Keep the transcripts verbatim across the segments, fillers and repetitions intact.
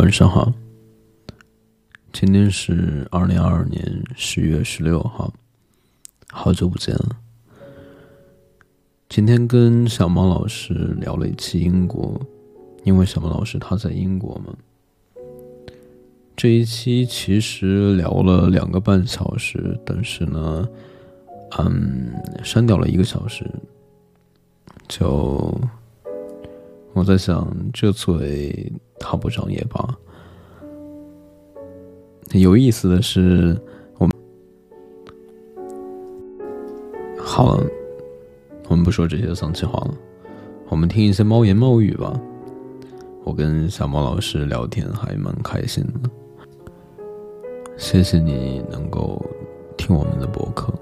晚上好，今天是二零二二年十月十六号，好久不见了。今天跟小猫老师聊了一期英国，因为小猫老师他在英国嘛。这一期其实聊了两个半小时，但是呢，嗯，删掉了一个小时。就我在想，这嘴他不长也罢。有意思的是，我们好了，我们不说这些丧气话了，我们听一些猫言猫语吧。我跟小猫老师聊天还蛮开心的，谢谢你能够听我们的播客。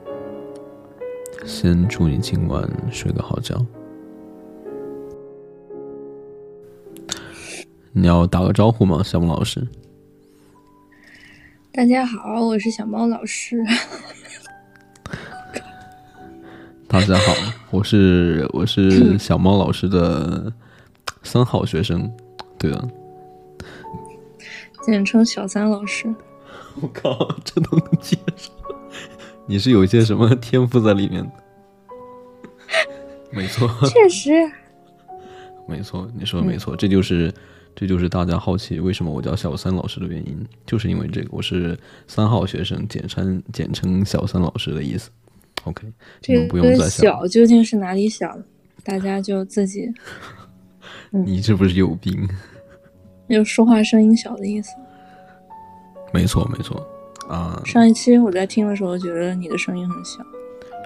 先祝你今晚睡个好觉。你要打个招呼吗，小猫老师？大家好，我是小猫老师。大家好，我是我是小猫老师的三号学生，对的，简称小三老师。我靠，这都能接受？你是有些什么天赋在里面的？没错，确实，没错，你说的没错，嗯、这就是。这就是大家好奇为什么我叫小三老师的原因，就是因为这个，我是三号学生，简称简称小三老师的意思。OK， 这个不用再想小究竟是哪里小，大家就自己。嗯、你这不是有病？有说话声音小的意思。没错，没错啊。上一期我在听的时候，觉得你的声音很小。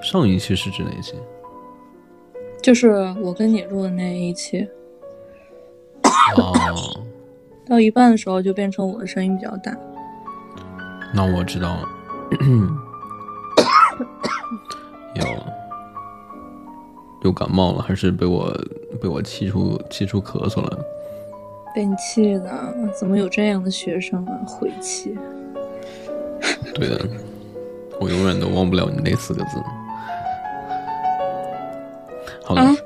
上一期是指哪一期？就是我跟你录的那一期。哦，到一半的时候就变成我的声音比较大。那我知道了。有有感冒了，还是被我被我气出气出咳嗽了？被你气的，怎么有这样的学生啊？晦气！对的，我永远都忘不了你那四个字。好了。啊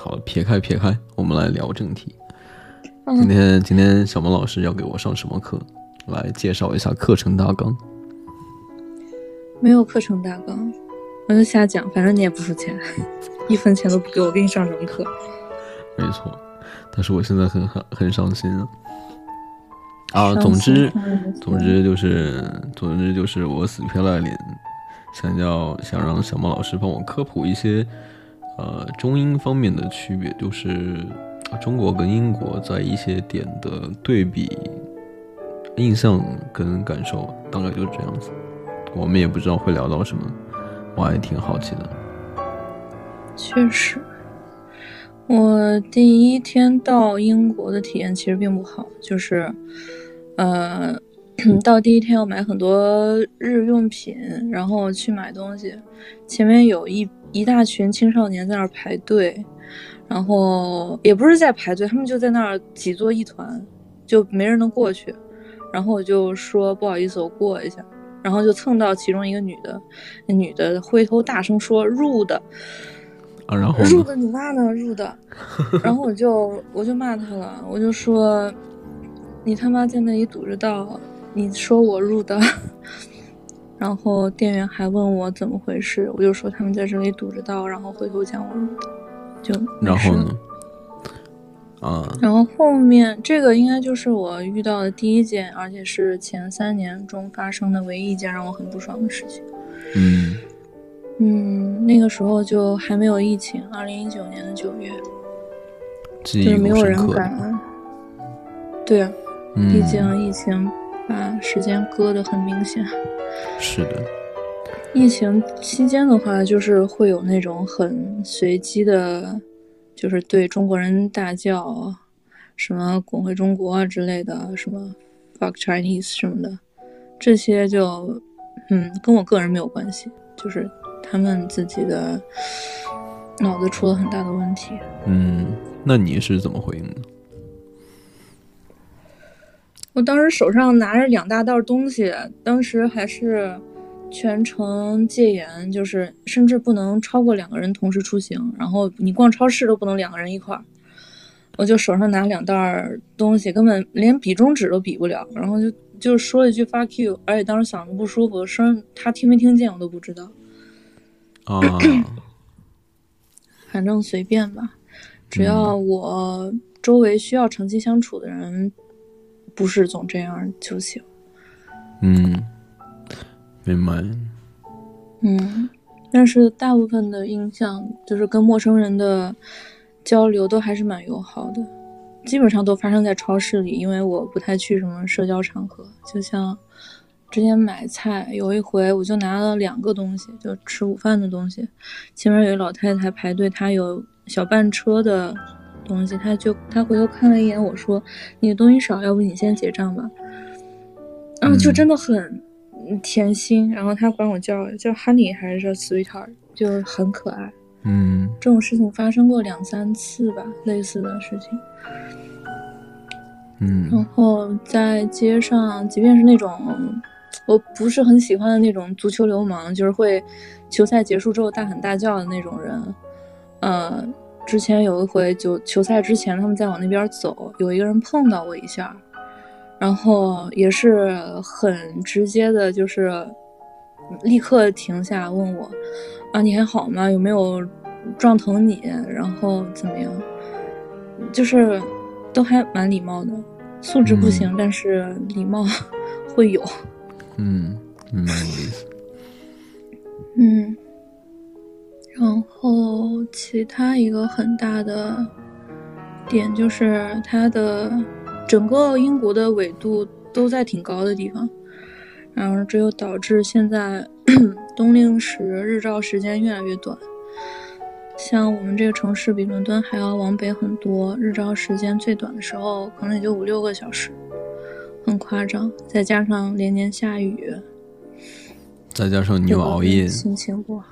好了，撇开撇开，我们来聊正题。今天今天小猫老师要给我上什么课？来介绍一下课程大纲。没有课程大纲，我就瞎讲，反正你也不付钱，一分钱都不给我，给你上什么课？没错，但是我现在很很很伤心啊！啊，总之总之就是总之就是我死皮赖脸，想要想让小猫老师帮我科普一些。呃，中英方面的区别，就是中国跟英国在一些点的对比、印象跟感受，大概就是这样子。我们也不知道会聊到什么，我还挺好奇的。确实，我第一天到英国的体验其实并不好，就是，呃，到第一天要买很多日用品，然后去买东西，前面有一。一大群青少年在那儿排队，然后也不是在排队，他们就在那儿挤作一团，就没人能过去。然后我就说不好意思，我过一下。然后就蹭到其中一个女的，女的回头大声说入的，啊，然后入的你妈呢？入的。然后我就我就骂她了，我就说你他妈在那里堵着道，你说我入的。然后店员还问我怎么回事，我就说他们在这里堵着道，然后回头讲我入的，就然后呢，啊，然后后面这个应该就是我遇到的第一件，而且是前三年中发生的唯一一件让我很不爽的事情。嗯嗯，那个时候就还没有疫情，二零一九年的九月，就是没有人敢，对啊，嗯、毕竟疫情。把时间割得很明显。是的，疫情期间的话，就是会有那种很随机的，就是对中国人大叫什么"滚回中国"啊之类的，什么 "fuck Chinese" 什么的，这些就嗯跟我个人没有关系，就是他们自己的脑子出了很大的问题。嗯，那你是怎么回应的？我当时手上拿着两大袋东西，当时还是全程戒严，就是甚至不能超过两个人同时出行，然后你逛超市都不能两个人一块儿，我就手上拿两袋东西，根本连比中指都比不了，然后就就说了一句 fuck you， 而且当时嗓子不舒服，声他听没听见我都不知道啊反正随便吧，只要我周围需要长期相处的人不是总这样就行。嗯，明白。嗯，但是大部分的印象就是跟陌生人的交流都还是蛮友好的，基本上都发生在超市里，因为我不太去什么社交场合。就像之前买菜，有一回我就拿了两个东西，就吃午饭的东西，前面有一老太太排队，她有小半车的东西，她就她回头看了一眼我说你的东西少，要不你先结账吧，然后就真的很甜心，然后她管我叫叫 honey 还是 sweetheart， 就很可爱。嗯，这种事情发生过两三次吧，类似的事情。嗯，然后在街上，即便是那种我不是很喜欢的那种足球流氓，就是会球赛结束之后大喊大叫的那种人，呃，之前有一回就球赛之前他们在往那边走，有一个人碰到我一下，然后也是很直接的，就是立刻停下问我啊你还好吗，有没有撞疼你，然后怎么样，就是都还蛮礼貌的，素质不行、嗯、但是礼貌会有。嗯，蛮有意思。嗯，然后其他一个很大的点就是它的整个英国的纬度都在挺高的地方，然后这又导致现在冬令时日照时间越来越短，像我们这个城市比伦敦还要往北很多，日照时间最短的时候可能也就五六个小时，很夸张，再加上连年下雨，再加上你又熬夜，心情不好。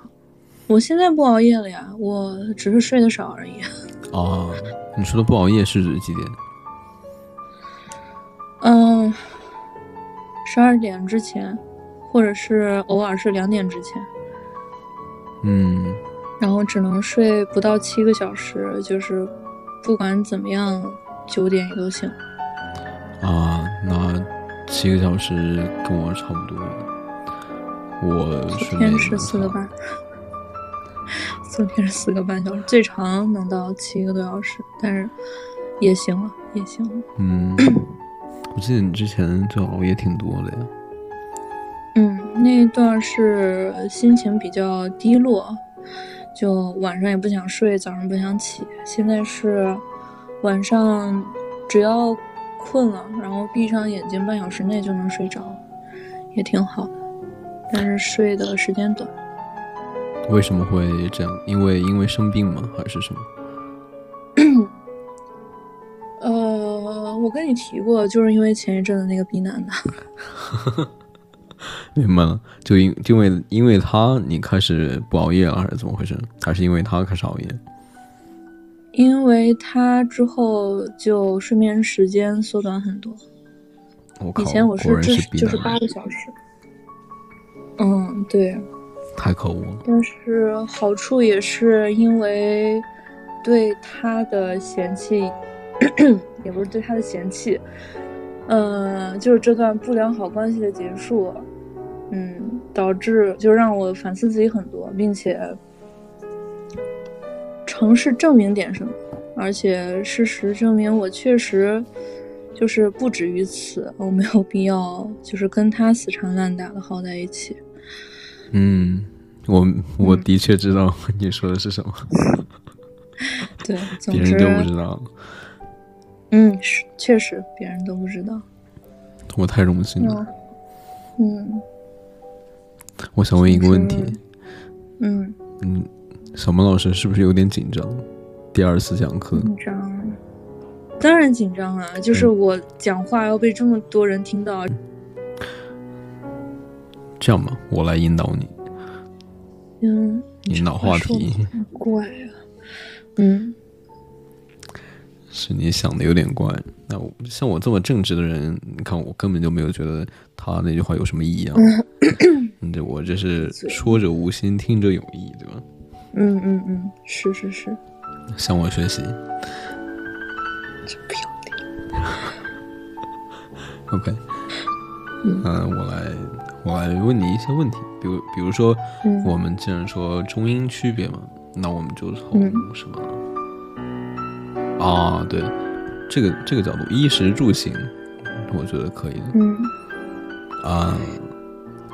我现在不熬夜了呀，我只是睡得少而已。哦，你说的不熬夜是指几点？嗯，十二点之前，或者是偶尔是两点之前。嗯。然后只能睡不到七个小时，就是不管怎么样，九点也都行。啊，那七个小时跟我差不多。我昨天是四个半，昨天是四个半小时，最长能到七个多小时，但是也行了，也行了。嗯，我记得你之前就熬夜挺多的呀。嗯，那一段是心情比较低落。就晚上也不想睡，早上不想起。现在是晚上只要困了，然后闭上眼睛半小时内就能睡着，也挺好的，但是睡的时间短。为什么会这样？因为因为生病吗？还是什么？呃，我跟你提过，就是因为前一阵的那个鼻男的。明白了，就因就因为因为他你开始不熬夜了，还是怎么回事？还是因为他开始熬夜？因为他之后就睡眠时间缩短很多。我靠，以前我 是, 是就是八个小时。嗯，对。太可恶了。但是好处也是因为对他的嫌弃，也不是对他的嫌弃。嗯，就是这段不良好关系的结束，嗯，导致就让我反思自己很多，并且尝试证明点什么，而且事实证明我确实就是不止于此，我没有必要就是跟他死缠烂打的耗在一起。嗯，我我的确知道你说的是什么。对，总之别人都不知道。嗯，是确实别人都不知道，我太荣幸了。嗯，我想问一个问题。嗯嗯，小萌老师是不是有点紧张？第二次讲课紧张？当然紧张啊，就是我讲话要被这么多人听到。嗯、这样吧，我来引导你。嗯，引导话题。怪啊。嗯。是你想的有点怪，那我像我这么正直的人，你看我根本就没有觉得他那句话有什么异样。嗯，对，我这是说者无心，听者有意，对吧？嗯嗯嗯，是是是，向我学习。真不要脸。OK， 嗯、呃，我来我来问你一些问题，比如比如说、嗯、我们既然说中英区别嘛，那我们就从什么？嗯、啊，对，这个这个角度，衣食住行，我觉得可以。嗯，啊，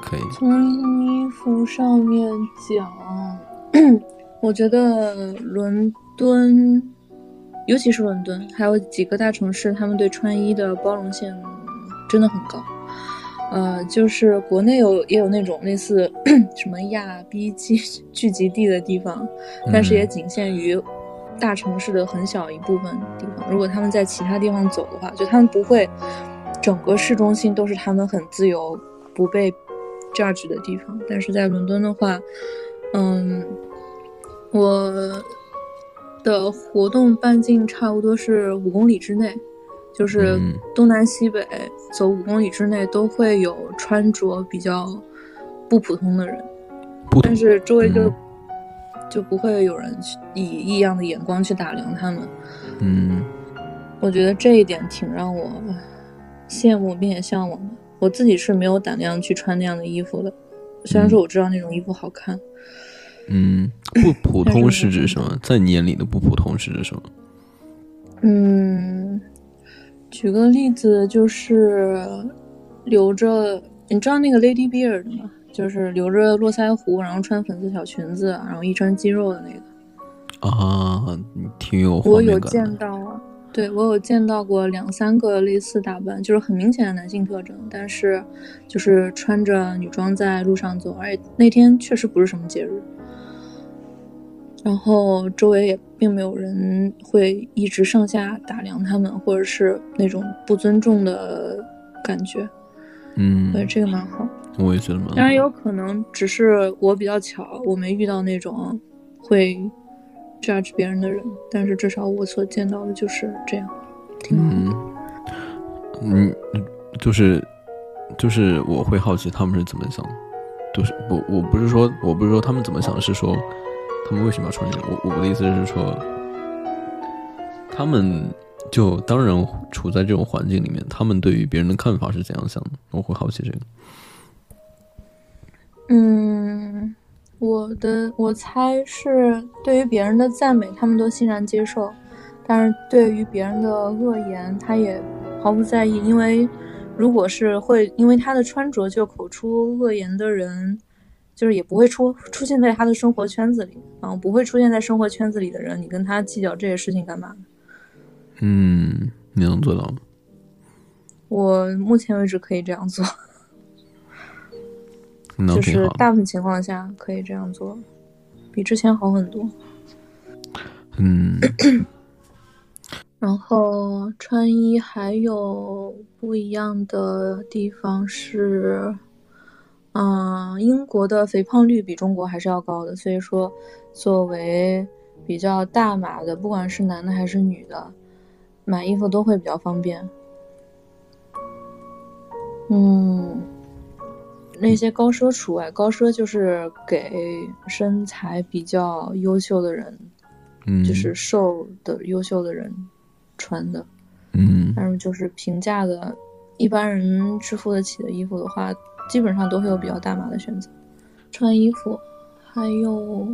可以。从衣服上面讲，我觉得伦敦，尤其是伦敦，还有几个大城市，他们对穿衣的包容性真的很高。呃，就是国内有也有那种类似什么亚逼聚集地的地方，但是也仅限于大城市的很小一部分地方。如果他们在其他地方走的话，就他们不会整个市中心都是他们很自由不被 judge 的地方。但是在伦敦的话，嗯，我的活动半径差不多是五公里之内。就是东南西北走五公里之内都会有穿着比较不普通的人，但是周围就、嗯、就不会有人以异样的眼光去打量他们。嗯，我觉得这一点挺让我羡慕并且向往的。我自己是没有胆量去穿那样的衣服的，虽然说我知道那种衣服好看。嗯，不普通是指什么？在你眼里的不普通是指什么？嗯。举个例子，就是留着，你知道那个 Lady Beard 吗？就是留着络腮胡，然后穿粉色小裙子，然后一身肌肉的那个。啊，挺有画面感的。我有见到啊，对，我有见到过两三个类似打扮，就是很明显的男性特征，但是就是穿着女装在路上走，而且那天确实不是什么节日。然后周围也并没有人会一直上下打量他们，或者是那种不尊重的感觉。嗯，对，这个蛮好。我也觉得蛮好。当然有可能只是我比较巧，我没遇到那种会 judge 别人的人，但是至少我所见到的就是这样，挺好的。嗯，嗯，就是就是我会好奇他们是怎么想，就是我我不是说我不是说他们怎么想，是说。他们为什么要穿这个？我我的意思是说，他们就当然处在这种环境里面，他们对于别人的看法是怎样想的？我会好奇这个。嗯，我的我猜是对于别人的赞美，他们都欣然接受，但是对于别人的恶言，他也毫不在意，因为如果是会因为他的穿着就口出恶言的人。就是也不会出出现在他的生活圈子里啊，不会出现在生活圈子里的人，你跟他计较这些事情干嘛？嗯，你能做到吗？我目前为止可以这样做，就是大部分情况下可以这样做，比之前好很多。嗯，然后穿衣还有不一样的地方是。嗯，英国的肥胖率比中国还是要高的，所以说作为比较大码的，不管是男的还是女的，买衣服都会比较方便。嗯，那些高奢除外，高奢就是给身材比较优秀的人，嗯，就是瘦的优秀的人穿的。嗯，但是就是平价的，一般人支付得起的衣服的话。基本上都会有比较大码的选择。穿衣服还有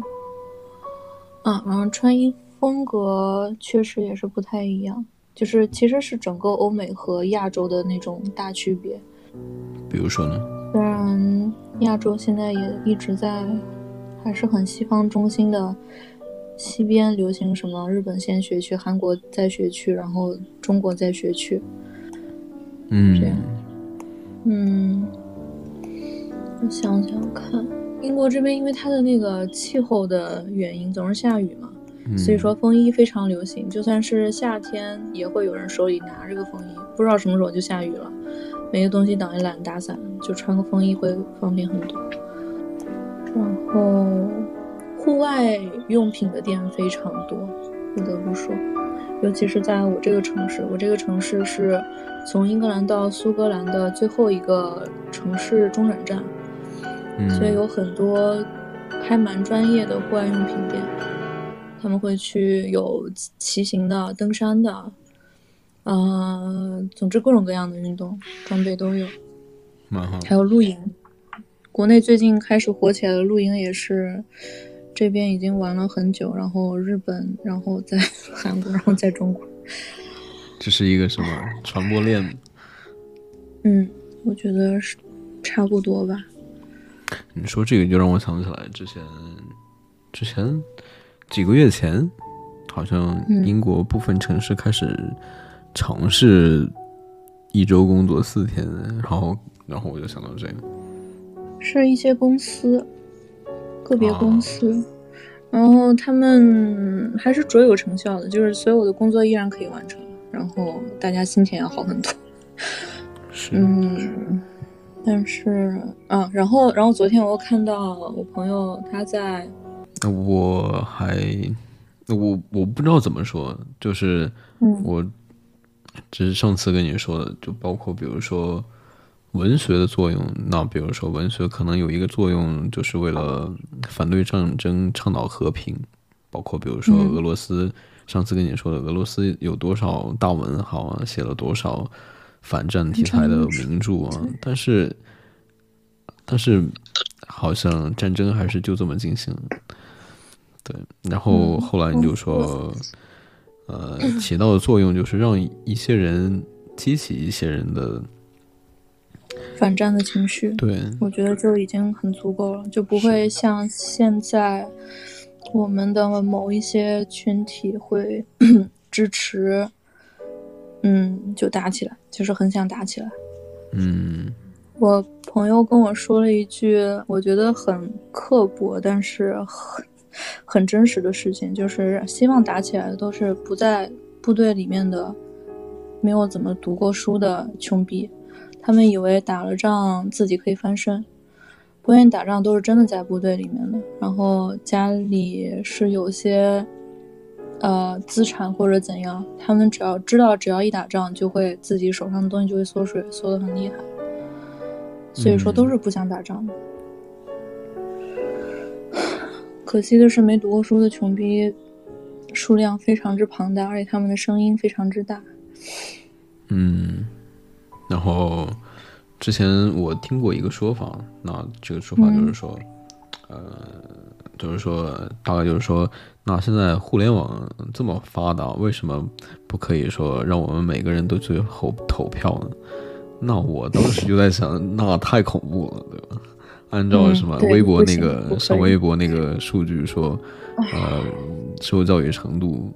啊，然后穿衣风格确实也是不太一样，就是其实是整个欧美和亚洲的那种大区别。比如说呢，虽然亚洲现在也一直在还是很西方中心的，西边流行什么日本先学去，韩国再学去，然后中国再学去，嗯，这样。嗯，我想想看，英国这边因为它的那个气候的原因，总是下雨嘛，嗯、所以说风衣非常流行。就算是夏天，也会有人手里拿着个风衣，不知道什么时候就下雨了，没个东西挡也懒得打伞，就穿个风衣会方便很多。然后，户外用品的店非常多，不得不说，尤其是在我这个城市，我这个城市是从英格兰到苏格兰的最后一个城市中转站。所以有很多还蛮专业的户外用品店，他们会去有骑行的、登山的，呃，总之各种各样的运动装备都有，蛮好。还有露营，国内最近开始火起来的露营也是，这边已经玩了很久，然后日本，然后在韩国，然后在中国。这是一个什么传播链？嗯，我觉得是差不多吧。你说这个就让我想起来之前，之前几个月前，好像英国部分城市开始尝试一周工作四天，然后然后我就想到这个，是一些公司，个别公司，啊、然后他们还是卓有成效的，就是所有的工作依然可以完成，然后大家心情要好很多。是，嗯。但是啊，然后然后昨天我又看到我朋友他在，我还我我不知道怎么说，就是我只是上次跟你说的，就包括比如说文学的作用，那比如说文学可能有一个作用，就是为了反对战争，倡导和平，包括比如说俄罗斯，嗯、上次跟你说的俄罗斯有多少大文豪啊，写了多少反战题材的名著啊，但是但是好像战争还是就这么进行，对。然后后来你就说，呃，起到的作用就是让一些人激起一些人的反战的情绪，对，我觉得就已经很足够了，就不会像现在我们的某一些群体会支持。嗯，就打起来，就是很想打起来。嗯，我朋友跟我说了一句我觉得很刻薄，但是很很真实的事情，就是希望打起来的都是不在部队里面的、没有怎么读过书的穷逼，他们以为打了仗自己可以翻身，不愿意打仗都是真的在部队里面的，然后家里是有些。呃，资产或者怎样，他们只要知道，只要一打仗，就会自己手上的东西就会缩水，缩得很厉害。所以说都是不想打仗的。嗯、可惜的是，没读过书的穷逼数量非常之庞大，而且他们的声音非常之大。嗯，然后之前我听过一个说法，那这个说法就是说，嗯、呃，就是说大概就是说。那现在互联网这么发达，为什么不可以说让我们每个人都去投票呢？那我当时就在想，那太恐怖了，对吧？按照什么微博那个上微博那个数据说，呃，受教育程度，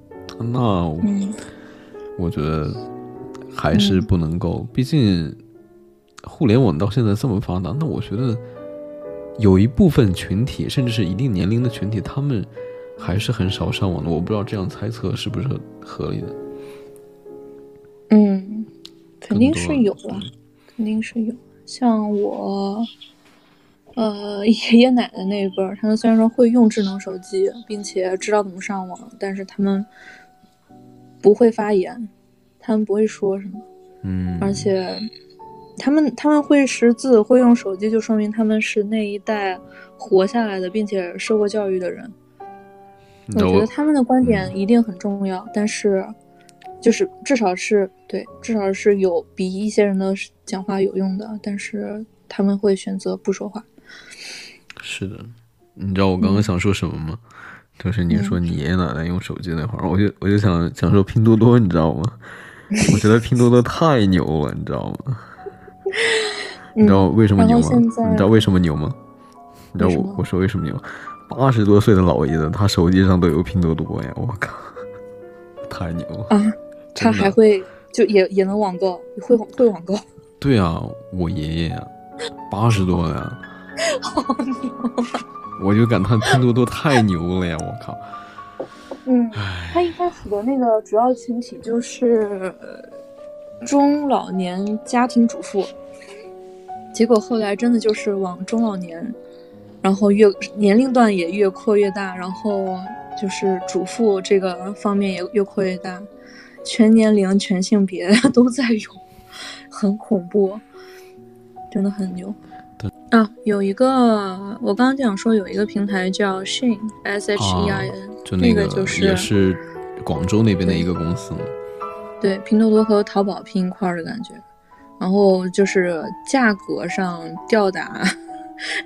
那 我,、嗯、我觉得还是不能够。毕竟互联网到现在这么发达，那我觉得有一部分群体，甚至是一定年龄的群体，他们。还是很少上网的，我不知道这样猜测是不是合理的。嗯，肯定是有了，肯定是有。像我，呃，爷爷奶奶那一辈，他们虽然说会用智能手机，并且知道怎么上网，但是他们不会发言，他们不会说什么。嗯，而且他们他们会识字，会用手机，就说明他们是那一代活下来的，并且受过教育的人。我觉得他们的观点一定很重要，嗯、但是就是至少是对，至少是有比一些人的讲话有用的，但是他们会选择不说话。是的，你知道我刚刚想说什么吗？嗯、就是你说你爷爷奶奶用手机那会儿，嗯、我就我就想想说拼多多，你知道吗？我觉得拼多多太牛了，你知道吗？嗯、你知道为什么牛吗？你知道为什么牛吗？你知道我我说为什么牛？八十多岁的老爷子，他手机上都有拼多多呀！我靠，太牛了啊！他还会就也也能网购，会会网购。对啊，我爷爷呀，八十多了呀，好牛！我就感叹拼多多太牛了呀！我靠。嗯，他一开始的那个主要群体就是中老年家庭主妇，结果后来真的就是往中老年。然后越年龄段也越扩越大，然后就是主妇这个方面也越扩越大，全年龄全性别都在用，很恐怖，真的很牛。啊，有一个我刚刚讲说有一个平台叫 Shein S H E I N，、啊、就那个、那个就是也是广州那边的一个公司。对，拼多多和淘宝拼一块儿的感觉。然后就是价格上吊打，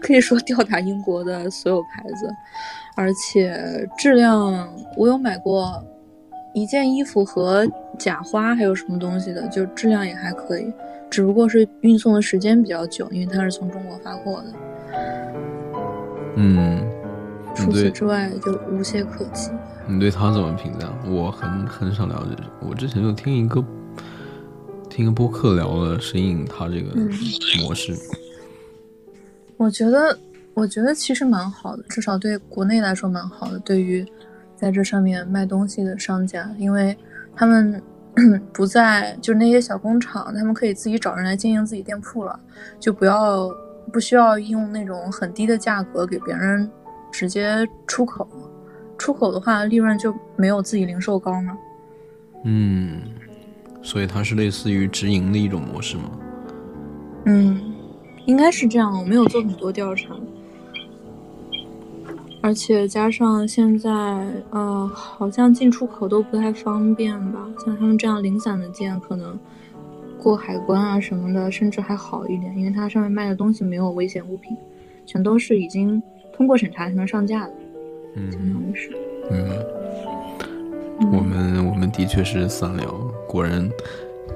可以说吊打英国的所有牌子，而且质量，我有买过一件衣服和假花还有什么东西的，就质量也还可以，只不过是运送的时间比较久，因为它是从中国发货的。嗯，除此之外就无懈可击。你对他怎么评价？我很很少了解。我之前就听一个听一个播客聊了适应他这个模式。嗯，我觉得我觉得其实蛮好的，至少对国内来说蛮好的，对于在这上面卖东西的商家，因为他们不在就是那些小工厂，他们可以自己找人来经营自己店铺了，就不要不需要用那种很低的价格给别人直接出口，出口的话利润就没有自己零售高嘛。嗯，所以它是类似于直营的一种模式吗？嗯，应该是这样，我没有做很多调查，而且加上现在呃，好像进出口都不太方便吧，像他们这样零散的店，可能过海关啊什么的，甚至还好一点，因为它上面卖的东西没有危险物品，全都是已经通过审查才能上架的，嗯，相当于是，嗯，我们我们的确是三聊，果然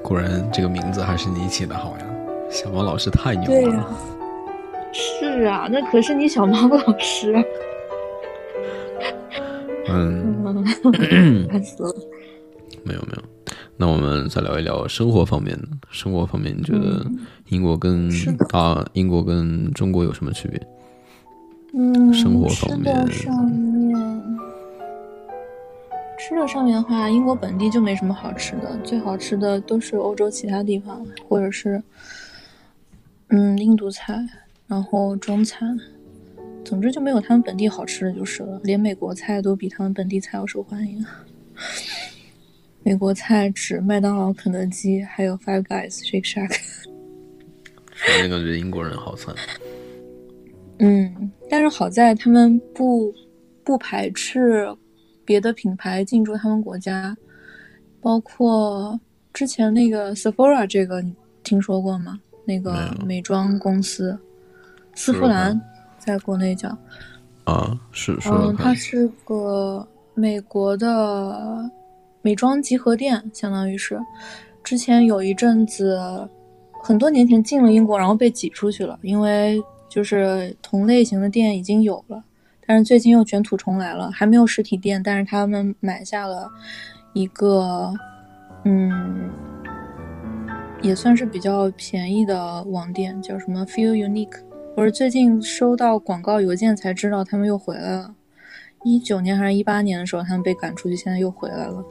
果然这个名字还是你起的好呀。小毛老师太牛了。对啊，是啊，那可是你小毛老师。嗯，烦死了。没有没有，那我们再聊一聊生活方面的。生活方面，你觉得英国跟、嗯、啊英国跟中国有什么区别？嗯，生活方面，吃的上面，吃的上面的话，英国本地就没什么好吃的，最好吃的都是欧洲其他地方，或者是。嗯，印度菜，然后中餐，总之就没有他们本地好吃的就是了。连美国菜都比他们本地菜要受欢迎。美国菜指麦当劳、肯德基，还有 Five Guys、Shake Shack。那个是英国人好惨。嗯，但是好在他们不不排斥别的品牌进驻他们国家，包括之前那个 Sephora 这个，你听说过吗？那个美妆公司丝芙兰在国内叫啊，是说嗯，它是个美国的美妆集合店，相当于是之前有一阵子很多年前进了英国，然后被挤出去了，因为就是同类型的店已经有了，但是最近又卷土重来了，还没有实体店，但是他们买下了一个嗯也算是比较便宜的网店，叫什么 Feel Unique。 我是最近收到广告邮件才知道他们又回来了，一九年还是一八年的时候他们被赶出去，现在又回来了。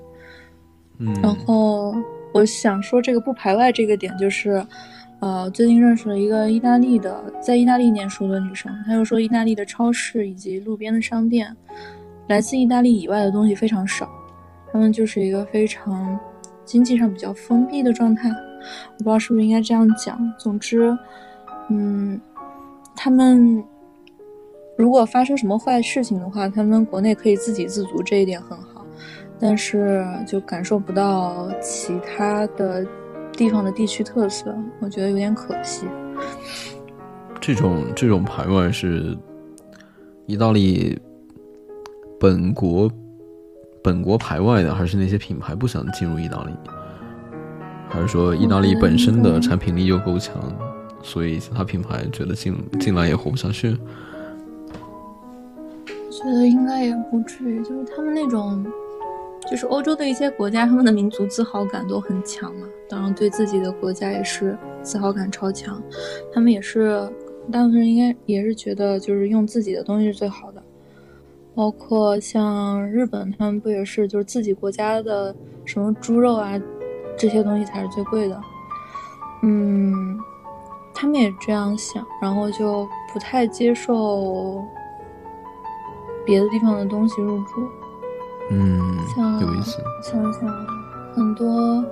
嗯，然后我想说这个不排外这个点就是呃，最近认识了一个意大利的在意大利念书的女生，她就说意大利的超市以及路边的商店来自意大利以外的东西非常少，他们就是一个非常经济上比较封闭的状态，我不知道是不是应该这样讲。总之嗯，他们如果发生什么坏事情的话，他们国内可以自给自足，这一点很好，但是就感受不到其他的地方的地区特色，我觉得有点可惜。这种这种排外是意大利本国本国排外的，还是那些品牌不想进入意大利，还是说意大利本身的产品力又够强，所以其他品牌觉得进进来也活不下去？觉得应该也不至于，就是他们那种就是欧洲的一些国家，他们的民族自豪感都很强嘛，当然对自己的国家也是自豪感超强，他们也是大部分人应该也是觉得就是用自己的东西是最好的，包括像日本他们不也是就是自己国家的什么猪肉啊这些东西才是最贵的。嗯，他们也这样想，然后就不太接受别的地方的东西入驻。嗯，有意思。想想很多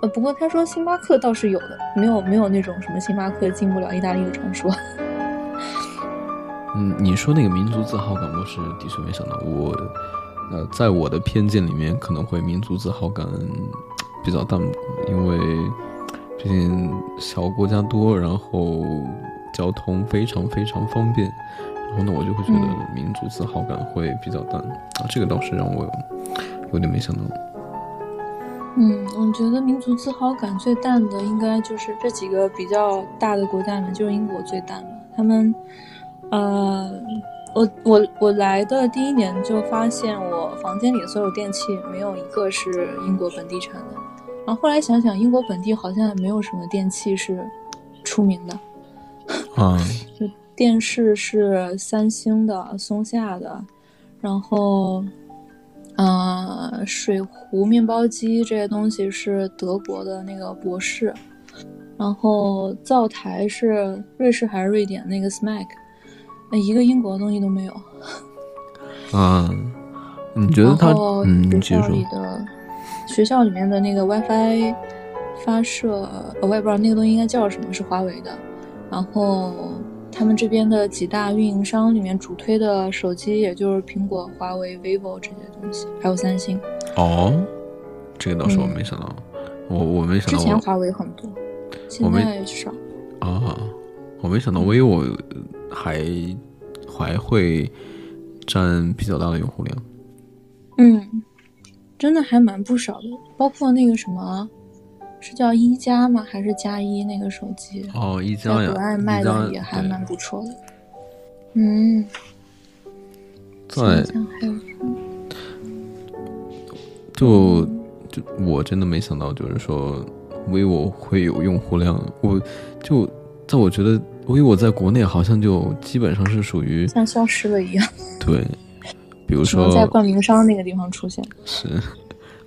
呃，不过他说星巴克倒是有的，没有没有那种什么星巴克进不了意大利的传说。嗯，你说那个民族自豪感，我是的确没想到，我呃，在我的偏见里面可能会民族自豪感比较淡薄，因为毕竟小国家多，然后交通非常非常方便，然后呢我就会觉得民族自豪感会比较淡、嗯、啊，这个倒是让我有, 有点没想到。嗯，我觉得民族自豪感最淡的应该就是这几个比较大的国家里面，就是英国最淡了。他们呃我我我来的第一年就发现我房间里的所有电器没有一个是英国本地产的，然后后来想想英国本地好像也没有什么电器是出名的啊，就电视是三星的、松下的，然后呃水壶、面包机这些东西是德国的那个博士，然后灶台是瑞士还是瑞典那个 Smeg，一个英国的东西都没有啊。你觉得他嗯学校里的学校里面的那个 WiFi 发射，我也不知道那个东西应该叫什么，是华为的，然后他们这边的几大运营商里面主推的手机也就是苹果、华为、Vivo 这些东西，还有三星。哦，这个倒是我没想到、嗯、我我没想到，之前华为很多，现在少啊。我没想到 vivo 还还会占比较大的用户量，嗯，真的还蛮不少的。包括那个什么，是叫一加吗？还是加一那个手机？哦，一加呀，在国外卖的也还蛮不错的。嗯，在还有什么？就就我真的没想到，就是说 vivo 会有用户量，我就。但我觉得 vivo 在国内好像就基本上是属于像消失了一样。对，比如说在冠名商那个地方出现。是，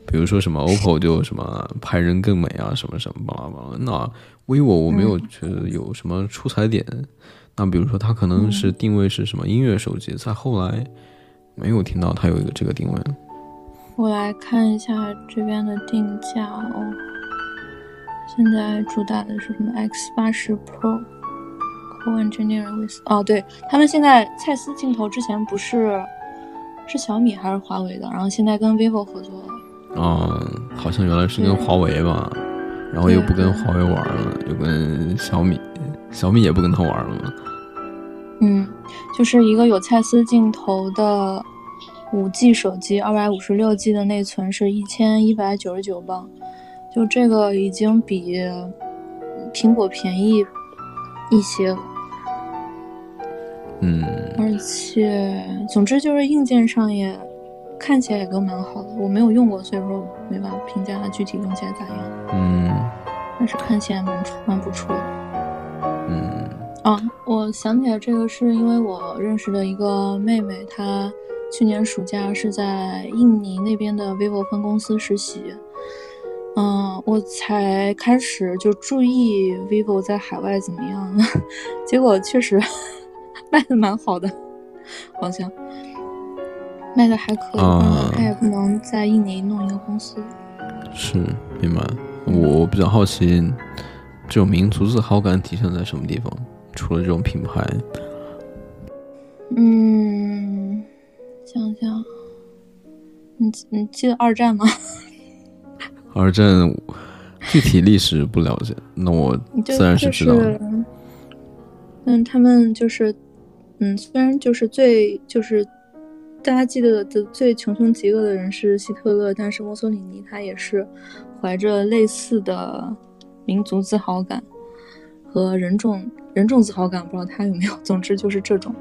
比如说什么 O P P O 就什么拍人更美啊，什么什么巴拉巴拉。那 vivo 我没有觉得有什么出彩点、嗯。那比如说它可能是定位是什么音乐手机，在、嗯、后来没有听到它有一个这个定位。我来看一下这边的定价哦。现在主打的是什么 X 八十 Pro Core Engineering with 哦，对，他们现在蔡司镜头之前不是是小米还是华为的，然后现在跟 vivo 合作了。哦，好像原来是跟华为吧，然后又不跟华为玩了，又跟小米，小米也不跟他玩了嘛。嗯，就是一个有蔡司镜头的 五 G 手机， 二百五十六 G 的内存是一千一百九十九镑，就这个已经比苹果便宜一些了。嗯，而且总之就是硬件上也看起来也都蛮好的，我没有用过，所以说没办法评价它具体用起来咋样。嗯，但是看起来蛮蛮不错的。嗯，啊，我想起来这个是因为我认识的一个妹妹，她去年暑假是在印尼那边的 vivo 分公司实习。嗯，我才开始就注意 vivo 在海外怎么样了，结果确实卖的蛮好的，好像卖的还可以。啊，他也不能在印尼弄一个公司。是，明白。我比较好奇，这种民族自豪感体现在什么地方？除了这种品牌，嗯，想想，你你记得二战吗？二战具体历史不了解，那我自然是知道的。就是、嗯，他们就是，嗯，虽然就是最就是大家记得的最穷凶极恶的人是希特勒，但是墨索里尼他也是怀着类似的民族自豪感和人种人种自豪感，不知道他有没有。总之就是这种，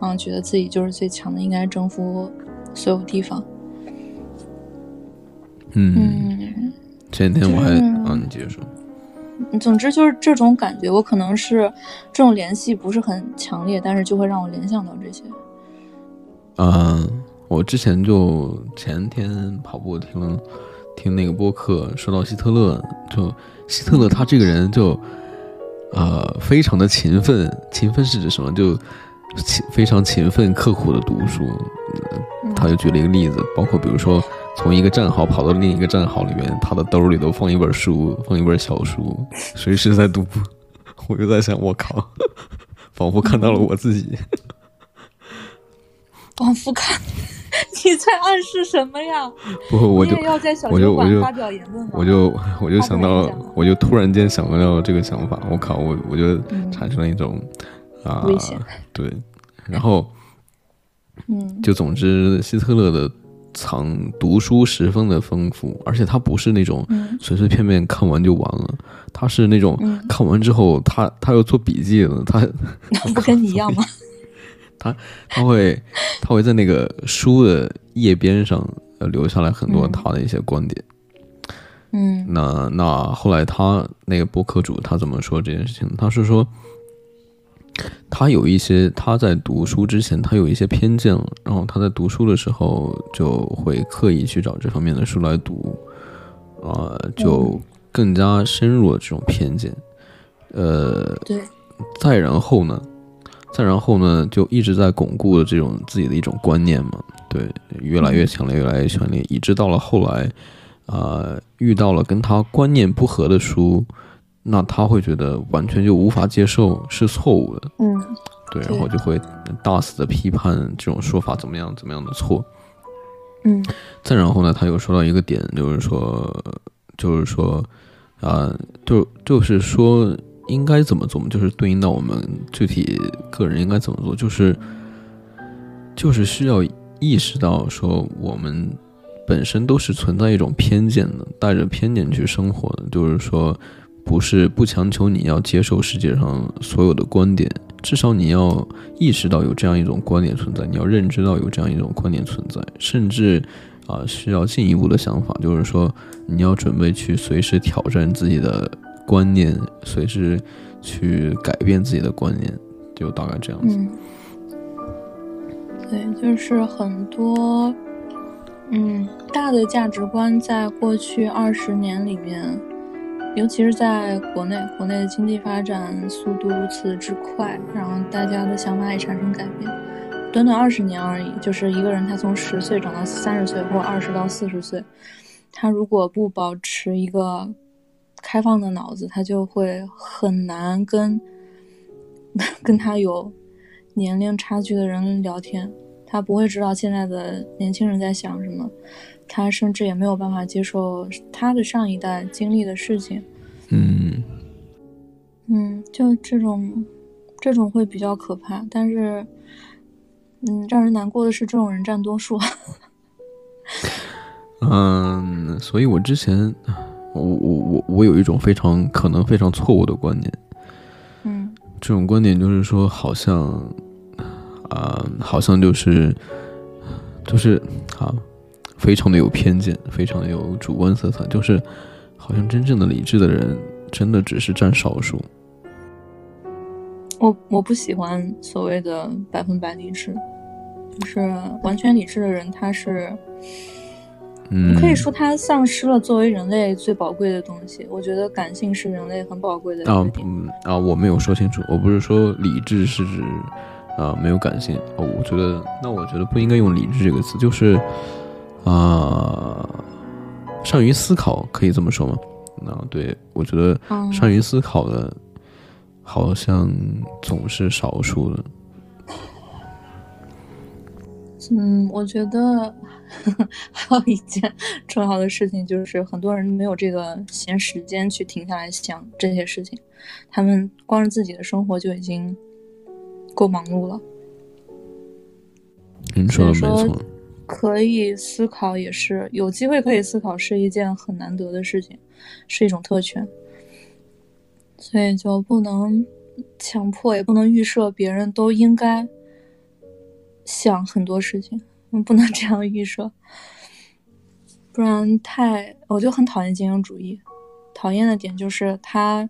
然后觉得自己就是最强的，应该征服所有地方。嗯，前天我还啊，你接着说。总之就是这种感觉，我可能是这种联系不是很强烈，但是就会让我联想到这些。嗯，我之前就前天跑步听了听那个播客，说到希特勒，就希特勒他这个人就呃非常的勤奋，勤奋是指什么？就非常勤奋刻苦的读书。他就举了一个例子，包括比如说。从一个战壕跑到另一个战壕里面，他的兜里都放一本书，放一本小书，随时在读。我就在想，我靠，仿佛看到了我自己，仿佛看，你在暗示什么呀？不，我就要在小酒馆发表言论吗？我就我就想到，我就突然间想到这个想法，我靠，我我就产生了一种啊、嗯呃、危险。对，然后嗯，就总之，希特勒的藏读书十分的丰富，而且他不是那种随随便便看完就完了，嗯、他是那种看完之后，他他要做笔记的，他不跟你一样吗？他他会他会在那个书的页边上留下来很多他的一些观点。嗯，那那后来他那个播客主他怎么说这件事情？他是说，他有一些他在读书之前他有一些偏见了，然后他在读书的时候就会刻意去找这方面的书来读，啊、呃，就更加深入了这种偏见。呃，对。再然后呢？再然后呢，就一直在巩固了这种自己的一种观念嘛，对，越来越强烈，越来越强烈，以致到了后来，呃，遇到了跟他观念不合的书，那他会觉得完全就无法接受，是错误的，嗯，对，然后就会大肆的批判这种说法怎么样怎么样的错，嗯，再然后呢，他又说到一个点，就是说，就是说，啊、呃，就就是说。应该怎么做，就是对应到我们具体个人应该怎么做，就是就是需要意识到说我们本身都是存在一种偏见的，带着偏见去生活的，就是说不是不强求你要接受世界上所有的观点，至少你要意识到有这样一种观点存在，你要认知到有这样一种观点存在，甚至啊、呃、需要进一步的想法，就是说你要准备去随时挑战自己的观念，随时去改变自己的观念，就大概这样子。嗯、对，就是很多嗯大的价值观在过去二十年里面，尤其是在国内，国内的经济发展速度如此之快，然后大家的想法也产生改变。短短二十年而已，就是一个人他从十岁长到三十岁，或二十到四十岁，他如果不保持一个开放的脑子，他就会很难跟跟他有年龄差距的人聊天，他不会知道现在的年轻人在想什么，他甚至也没有办法接受他的上一代经历的事情。嗯嗯，就这种这种会比较可怕，但是嗯，让人难过的是这种人占多数。嗯，所以我之前。我我我有一种非常可能非常错误的观念，嗯，这种观点就是说，好像，啊、呃，好像就是，就是啊，非常的有偏见，非常的有主观色彩，就是好像真正的理智的人，真的只是占少数。我我不喜欢所谓的百分百理智，就是完全理智的人，他是。你可以说他丧失了作为人类最宝贵的东西，我觉得感性是人类很宝贵的东西。啊啊，我没有说清楚，我不是说理智是指啊没有感性，哦，我觉得那我觉得不应该用理智这个词，就是啊善于思考，可以这么说吗？那对，我觉得善于思考的，好像总是少数的。嗯，我觉得。还有一件重要的事情就是，很多人没有这个闲时间去停下来想这些事情，他们光是自己的生活就已经够忙碌了。您说的没错，可以思考也是有机会可以思考，是一件很难得的事情，是一种特权，所以就不能强迫，也不能预设别人都应该想很多事情。我们不能这样预设，不然太我就很讨厌精英主义。讨厌的点就是他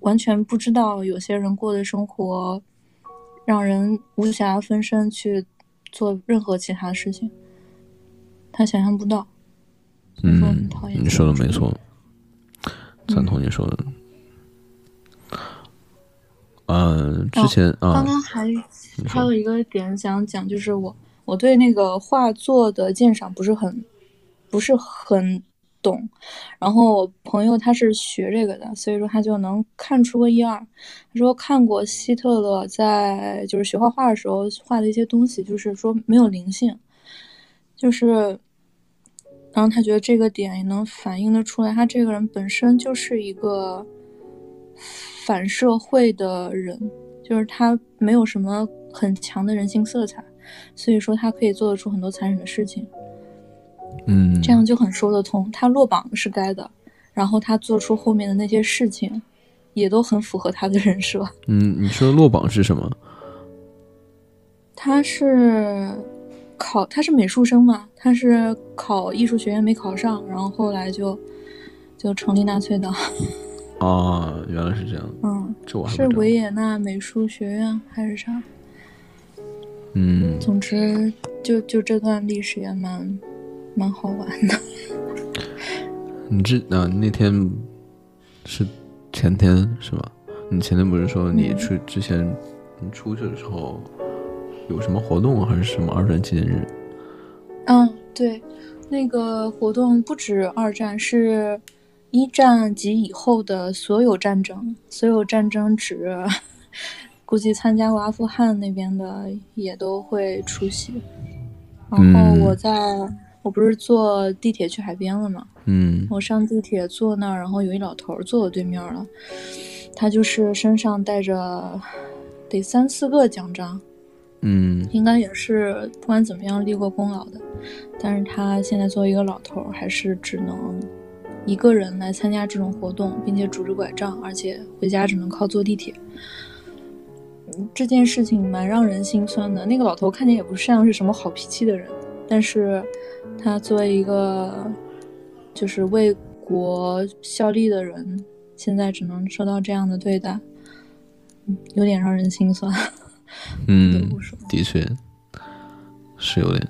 完全不知道有些人过的生活让人无暇分身去做任何其他事情，他想象不到。嗯，讨厌，你说的没错，赞同你说的。嗯，呃、之前、哦、啊，刚刚还。还有一个点想讲，就是我我对那个画作的鉴赏不是很不是很懂，然后我朋友他是学这个的，所以说他就能看出个一二。他说看过希特勒在就是学画画的时候画的一些东西，就是说没有灵性，就是然后他觉得这个点也能反映得出来，他这个人本身就是一个反社会的人，就是他没有什么很强的人性色彩，所以说他可以做得出很多残忍的事情。嗯，这样就很说得通，他落榜是该的，然后他做出后面的那些事情也都很符合他的人设。嗯，你说落榜是什么？他是考他是美术生嘛，他是考艺术学院没考上，然后后来就就成立纳粹党。哦，原来是这样。嗯，这我还不知道。是维也纳美术学院还是啥？嗯，总之就就这段历史也蛮蛮好玩的。你这啊，那天是前天是吧？你前天不是说你出、嗯、之前你出去的时候有什么活动还是什么二战纪念日？嗯，对，那个活动不止二战，是一战及以后的所有战争，所有战争指估计参加过阿富汗那边的也都会出席。然后我在、嗯、我不是坐地铁去海边了嘛，嗯，我上地铁坐那儿，然后有一老头坐我对面了，他就是身上带着得三四个奖章，嗯，应该也是不管怎么样立过功劳的，但是他现在作为一个老头还是只能一个人来参加这种活动，并且拄着拐杖，而且回家只能靠坐地铁。这件事情蛮让人心酸的，那个老头看起来也不像是什么好脾气的人，但是他作为一个就是为国效力的人，现在只能受到这样的对待，有点让人心酸。嗯，的确是有点。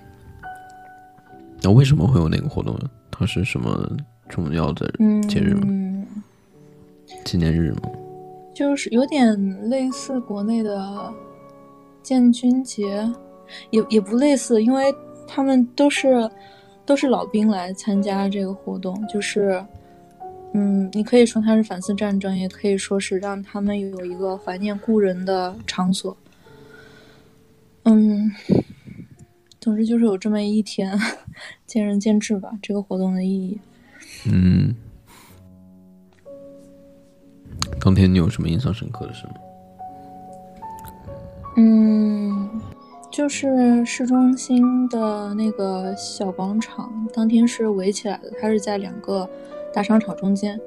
那、啊、为什么会有那个活动呢？它是什么重要的节日吗？嗯、纪念日吗？就是有点类似国内的建军节，也也不类似，因为他们都是都是老兵来参加这个活动，就是嗯，你可以说它是反思战争，也可以说是让他们有一个怀念故人的场所。嗯，总之就是有这么一天，见仁见智吧，这个活动的意义。嗯，当天你有什么印象深刻的事吗？嗯，就是市中心的那个小广场，当天是围起来的，它是在两个大商场中间，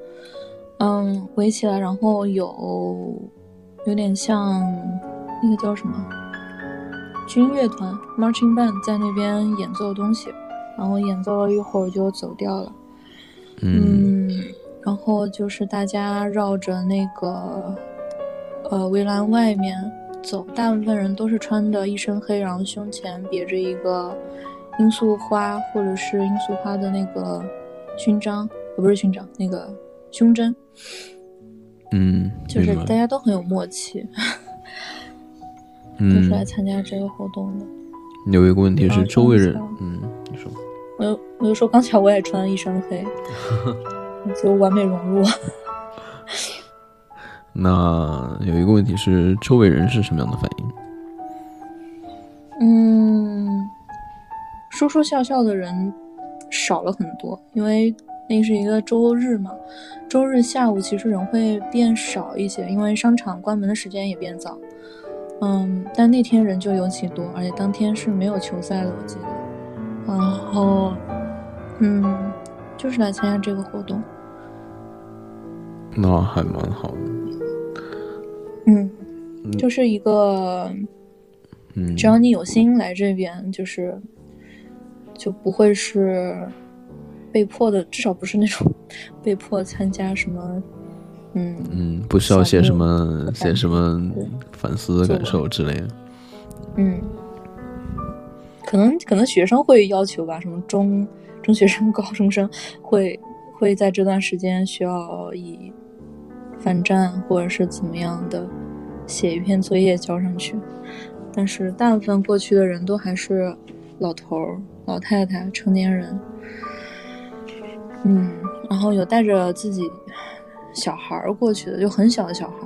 嗯，围起来，然后有有点像那个叫什么军乐团 marching band 在那边演奏东西，然后演奏了一会儿就走掉了。嗯，然后就是大家绕着那个呃围栏外面走，大部分人都是穿的一身黑，然后胸前别着一个罂粟花或者是罂粟花的那个勋章，不是勋章，那个胸针。嗯，就是大家都很有默契，嗯、都是来参加这个活动的。有一个问题是周围人，嗯，你说。我我就说，刚巧我也穿了一身黑，就完美融入。那有一个问题是，周围人是什么样的反应？嗯，说说笑笑的人少了很多，因为那是一个周日嘛，周日下午其实人会变少一些，因为商场关门的时间也变早。嗯，但那天人就尤其多，而且当天是没有球赛的，我记得。然后嗯，就是来参加这个活动。那还蛮好的。嗯，就是一个、嗯、只要你有心来这边，就是就不会是被迫的，至少不是那种被迫参加什么嗯嗯，不需要写什么写什么反思感受之类的。嗯，可能可能学生会要求吧，什么中中学生、高中生会会在这段时间需要以反战或者是怎么样的写一篇作业交上去，但是大部分过去的人都还是老头、老太太、成年人，嗯，然后有带着自己小孩过去的，就很小的小孩，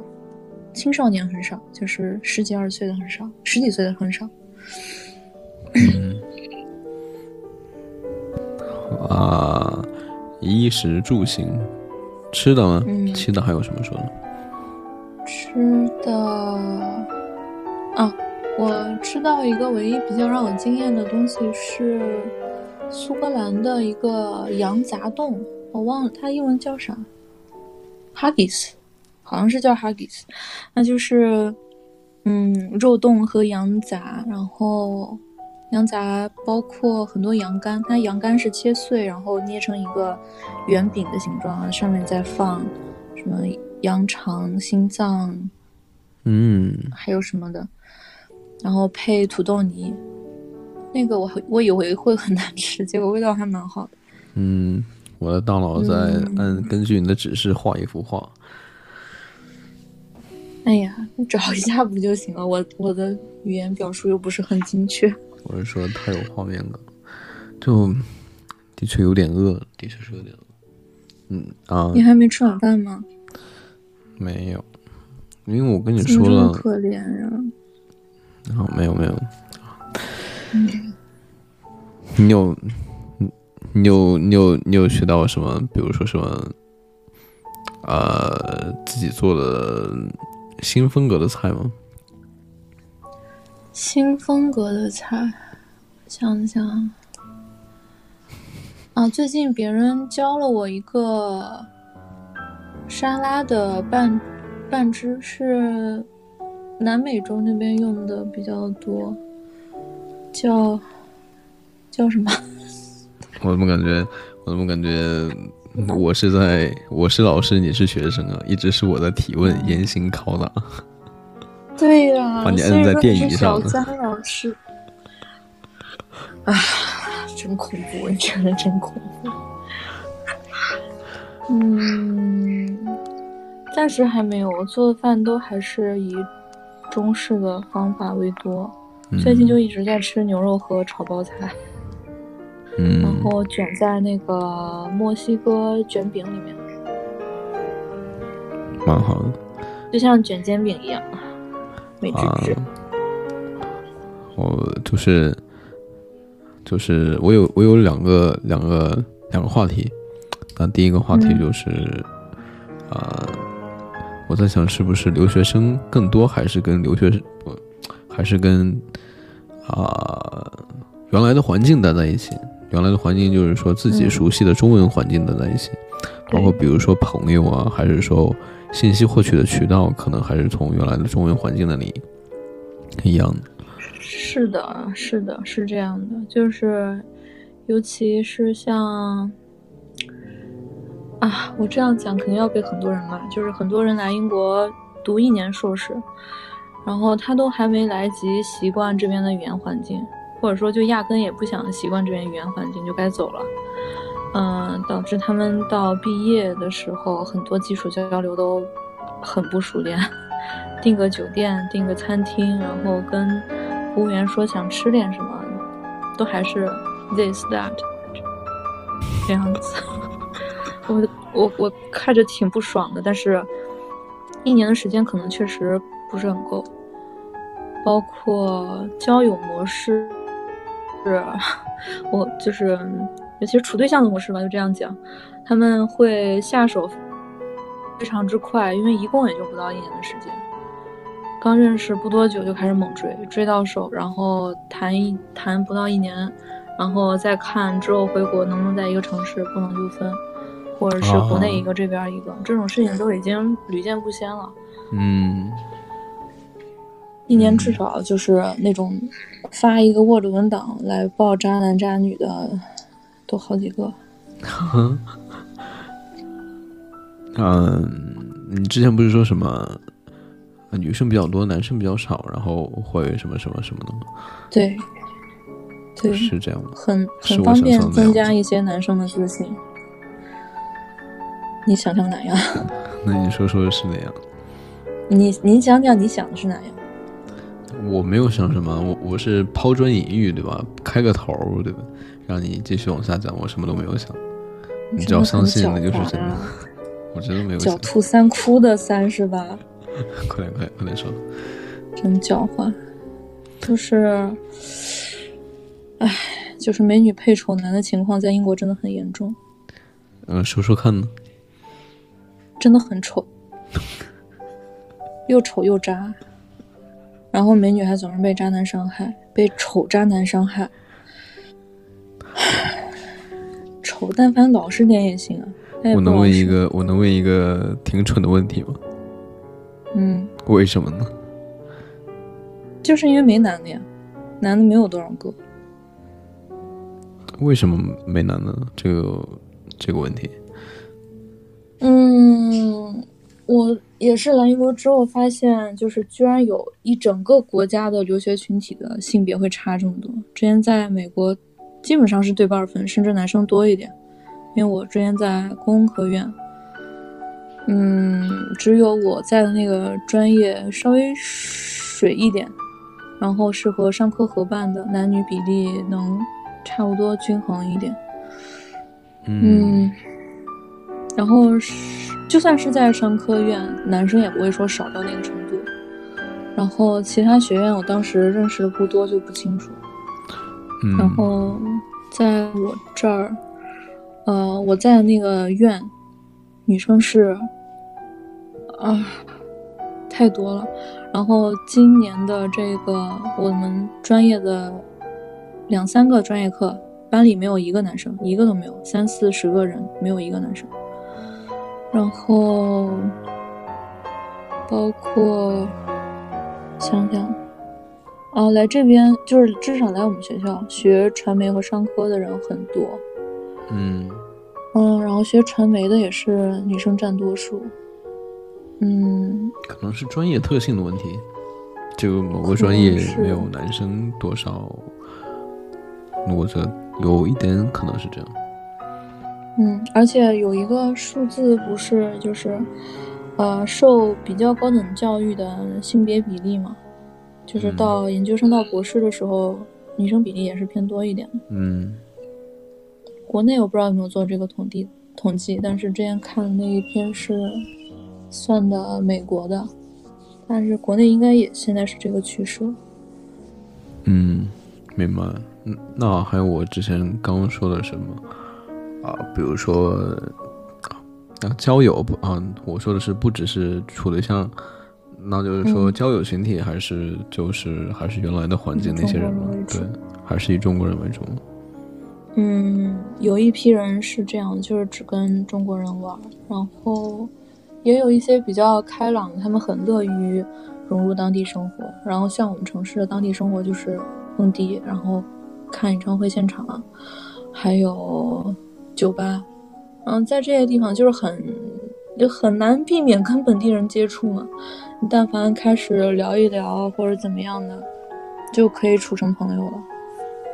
青少年很少，就是十几二十岁的很少，十几岁的很少。嗯，啊、呃，衣食住行，吃的吗？嗯、吃的还有什么说呢？吃的啊，我吃到一个唯一比较让我惊艳的东西是苏格兰的一个羊杂冻，我忘了它英文叫啥 ，Haggis， 好像是叫 Haggis， 那就是嗯肉冻和羊杂，然后。羊杂包括很多羊肝，它羊肝是切碎然后捏成一个圆饼的形状，上面再放什么羊肠、心脏，嗯，还有什么的，然后配土豆泥。那个我我以为会很难吃，结果味道还蛮好的。嗯，我的大脑在按根据你的指示画一幅画。嗯、哎呀，你找一下不就行了？我我的语言表述又不是很精确。我是说太有画面感，就的确有点饿了，的确是有点饿。嗯啊，你还没吃晚饭吗？没有，因为我跟你说了，可怜呀、啊。啊，没有没有。嗯、你有你有你有你有学到什么？比如说什么，呃，自己做的新风格的菜吗？新风格的菜，想想啊，最近别人教了我一个沙拉的拌拌汁，是南美洲那边用的比较多，叫叫什么？我怎么感觉，我怎么感觉，我是在我是老师，你是学生啊，一直是我在提问，严刑拷打。对呀、啊，把你摁在电椅上。小张老师，啊，真恐怖！你真的真恐怖。嗯，暂时还没有，我做的饭都还是以中式的方法为多。嗯、最近就一直在吃牛肉和炒包菜，嗯，然后卷在那个墨西哥卷饼里面，蛮好的，就像卷煎饼一样。没知识、啊、我就是就是我有我有两个两个两个话题。那第一个话题就是、嗯、呃我在想是不是留学生更多还是跟留学生还是跟啊、呃、原来的环境待在一起，原来的环境就是说自己熟悉的中文环境待在一起、嗯、包括比如说朋友啊，还是说信息获取的渠道可能还是从原来的中文环境那里一样的。是的，是的，是这样的，就是，尤其是像啊，我这样讲肯定要被很多人骂，就是很多人来英国读一年硕士，然后他都还没来及习惯这边的语言环境，或者说就压根也不想习惯这边语言环境，就该走了。嗯，导致他们到毕业的时候，很多基础交流都很不熟练。订个酒店，订个餐厅，然后跟服务员说想吃点什么，都还是 this that 这样子。我我我看着挺不爽的，但是一年的时间可能确实不是很够，包括交友模式，是我就是。尤其是处对象的模式吧，就这样讲，他们会下手非常之快，因为一共也就不到一年的时间，刚认识不多久就开始猛追，追到手，然后谈一谈不到一年，然后再看之后回国能不能在一个城市，不能就分，或者是国内一个这边一个，这种事情都已经屡见不鲜了。嗯，一年至少就是那种发一个 Word 文档来爆渣男渣女的。都好几个。嗯，你之前不是说什么女生比较多，男生比较少，然后会什么什么什么的吗？对，对，是这样吗？很很方便增加一些男生的自信。你想象哪样？那你说说是哪样？你你讲讲你想的是哪样？我没有想什么，我我是抛砖引玉，对吧？开个头，对吧？让你继续往下讲，我什么都没有想，你只要相信那就是真的。我真的没有想。狡兔三窟的三是吧？快点，快点，快点说。真狡猾，就是，唉，就是美女配丑男的情况在英国真的很严重。嗯，说说看呢。真的很丑，又丑又渣，然后美女还总是被渣男伤害，被丑渣男伤害。丑，但凡老实点也行啊。我能问一个，我能问一个挺蠢的问题吗？嗯。为什么呢？就是因为没男的呀，男的没有多少个。为什么没男的呢？这个这个问题。嗯，我也是来英国之后发现，就是居然有一整个国家的留学群体的性别会差这么多。之前在美国基本上是对半分，甚至男生多一点。因为我之前在工科院，嗯，只有我在的那个专业稍微水一点，然后是和商科合办的，男女比例能差不多均衡一点。嗯。嗯，然后就算是在商科院，男生也不会说少到那个程度。然后其他学院我当时认识的不多，就不清楚。嗯。然后在我这儿，呃，我在那个院，女生是啊太多了。然后今年的这个我们专业的两三个专业课，班里没有一个男生，一个都没有，三四十个人没有一个男生。然后包括想想啊，来这边就是至少来我们学校学传媒和商科的人很多。嗯嗯，然后学传媒的也是女生占多数。嗯，可能是专业特性的问题，就某个专业没有男生多少，或者有一点可能是这样。嗯，而且有一个数字不是就是，呃，受比较高等教育的性别比例嘛，就是到研究生到博士的时候，嗯、女生比例也是偏多一点的。嗯，国内我不知道有没有做这个统计统计，但是之前看那一篇是算的美国的，但是国内应该也现在是这个趋势。嗯，明白。那还有我之前刚刚说的什么？啊，比如说，啊，交友啊，我说的是不只是处对象，那就是说交友群体还是、嗯、就是还是原来的环境那些人嘛，对，还是以中国人为主。嗯，有一批人是这样，就是只跟中国人玩，然后也有一些比较开朗，他们很乐于融入当地生活。然后像我们城市的当地生活就是蹦迪，然后看演唱会现场，还有酒吧，嗯，在这些地方就是很就很难避免跟本地人接触嘛。你但凡开始聊一聊或者怎么样的，就可以处成朋友了。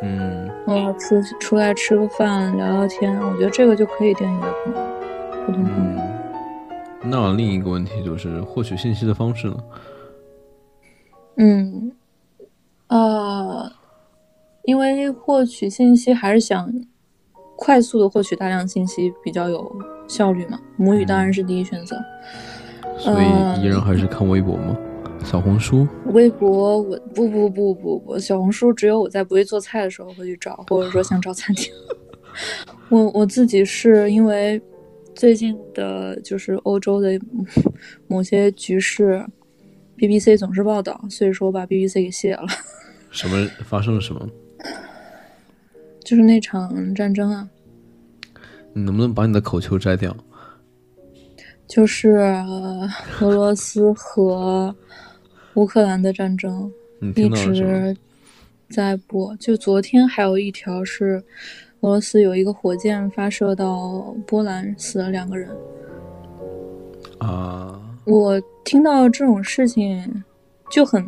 嗯，我出出来吃个饭聊聊天，我觉得这个就可以定义为朋友，普通朋友。嗯，那另一个问题就是获取信息的方式呢？嗯，呃，因为获取信息还是想快速的获取大量信息比较有效率嘛，母语当然是第一选择。嗯、所以依然还是看微博吗？呃、小红书？微博我不不不不不，小红书只有我在不会做菜的时候会去找，或者说想找餐厅。我我自己是因为最近的就是欧洲的某些局势 ，B B C 总是报道，所以说我把 B B C 给卸了。什么发生了什么？就是那场战争啊！你能不能把你的口球摘掉？就是俄罗斯和乌克兰的战争一直在播，就昨天还有一条是俄罗斯有一个火箭发射到波兰，死了两个人。啊！我听到这种事情就很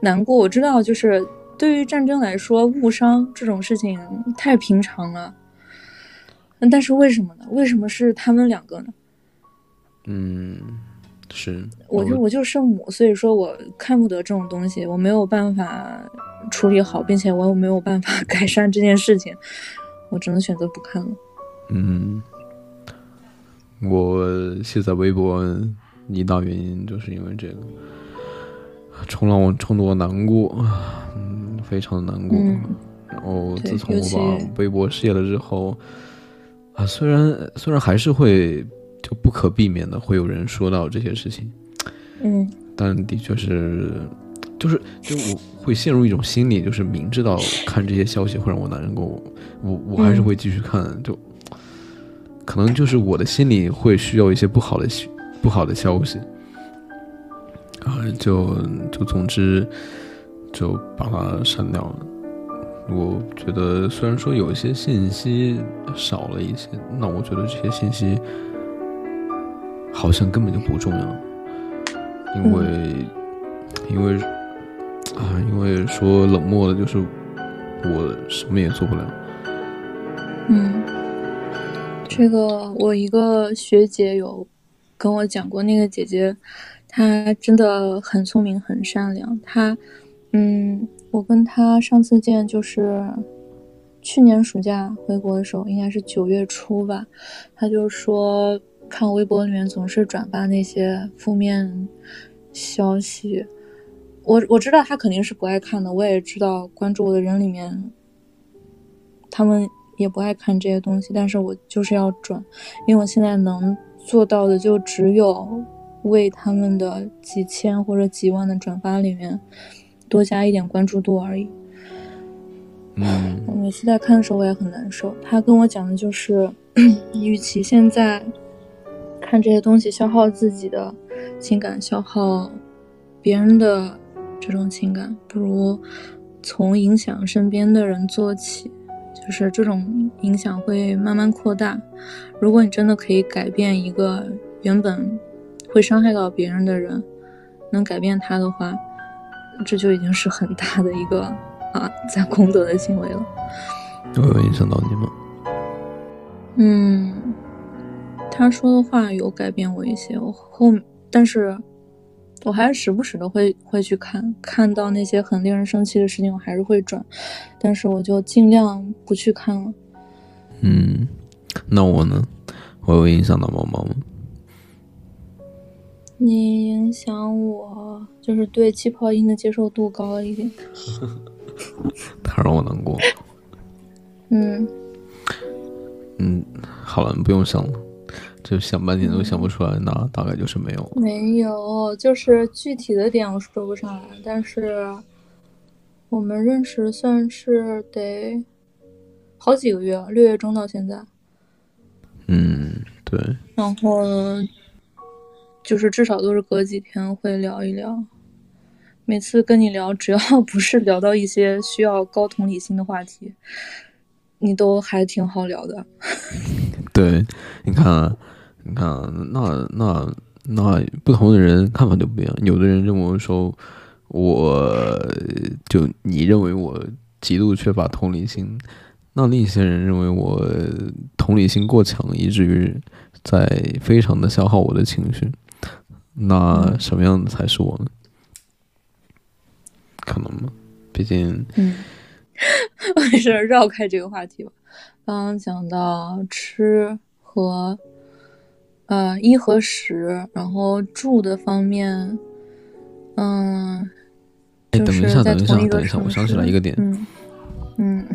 难过，我知道就是。对于战争来说，误伤这种事情太平常了。但是为什么呢？为什么是他们两个呢？嗯，是。我就我就圣母，所以说我看不得这种东西，我没有办法处理好，并且我又没有办法改善这件事情，我只能选择不看了。嗯，我卸载微博一大原因就是因为这个，冲浪我冲得我难过。非常难过，嗯、然后自从我把微博卸了之后啊，虽然虽然还是会就不可避免的会有人说到这些事情，嗯，但的确是就是就我会陷入一种心理，就是明知道看这些消息会让我难过，我我还是会继续看、嗯、就可能就是我的心里会需要一些不好的不好的消息啊、呃，就就总之就把它删掉了。我觉得虽然说有一些信息少了一些，那我觉得这些信息好像根本就不重要，因为、嗯、因为啊，因为说冷漠的就是我什么也做不了。嗯，这个我一个学姐有跟我讲过，那个姐姐她真的很聪明很善良，她嗯我跟他上次见就是去年暑假回国的时候，应该是九月初吧。他就说看我微博里面总是转发那些负面消息，我我知道他肯定是不爱看的，我也知道关注我的人里面他们也不爱看这些东西，但是我就是要转，因为我现在能做到的就只有为他们的几千或者几万的转发里面多加一点关注度而已。嗯，我每次在看的时候我也很难受。他跟我讲的就是与其现在看这些东西消耗自己的情感，消耗别人的这种情感，不如从影响身边的人做起，就是这种影响会慢慢扩大。如果你真的可以改变一个原本会伤害到别人的人，能改变他的话，这就已经是很大的一个啊，在工作的行为了。我有影响到你吗？嗯，他说的话有改变我一些，我后但是我还是时不时的会会去看，看到那些很令人生气的事情，我还是会转，但是我就尽量不去看了。嗯，那我呢？我有影响到毛毛吗？你影响我就是对气泡音的接受度高了一点。他让我难过。嗯嗯，好了，你不用想了，就想半天都想不出来，那大概就是没有没有就是具体的点我说不上来，但是我们认识算是得好几个月，六月中到现在。嗯，对，然后就是至少都是隔几天会聊一聊，每次跟你聊，只要不是聊到一些需要高同理心的话题，你都还挺好聊的。对，你看，你看，那那那不同的人看法就不一样。有的人认为说，我就你认为我极度缺乏同理心，那另一些人认为我同理心过强，以至于在非常的消耗我的情绪。那什么样的才是我呢？可能吗？毕竟，嗯，我还是绕开这个话题吧。刚刚讲到吃和，呃，衣和食，然后住的方面，嗯，哎，等一下，等一下，等一下，我想起来一个点，嗯，嗯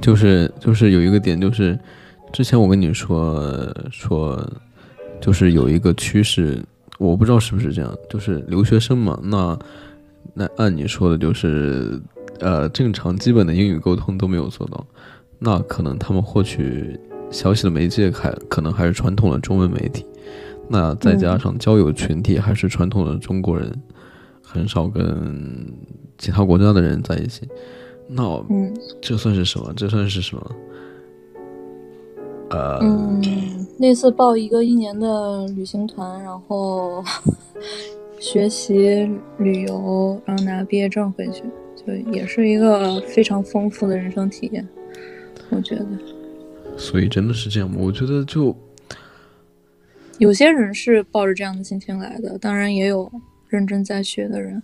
就是就是有一个点，就是之前我跟你说说。就是有一个趋势，我不知道是不是这样，就是留学生嘛，那那按你说的就是呃正常基本的英语沟通都没有做到，那可能他们获取消息的媒介还可能还是传统的中文媒体，那再加上交友群体还是传统的中国人，很少跟其他国家的人在一起，那这算是什么？这算是什么？呃、嗯，那次报一个一年的旅行团，然后学习旅游，然后拿毕业证回去，就也是一个非常丰富的人生体验，我觉得。所以真的是这样吗？我觉得就有些人是抱着这样的心情来的，当然也有认真在学的人。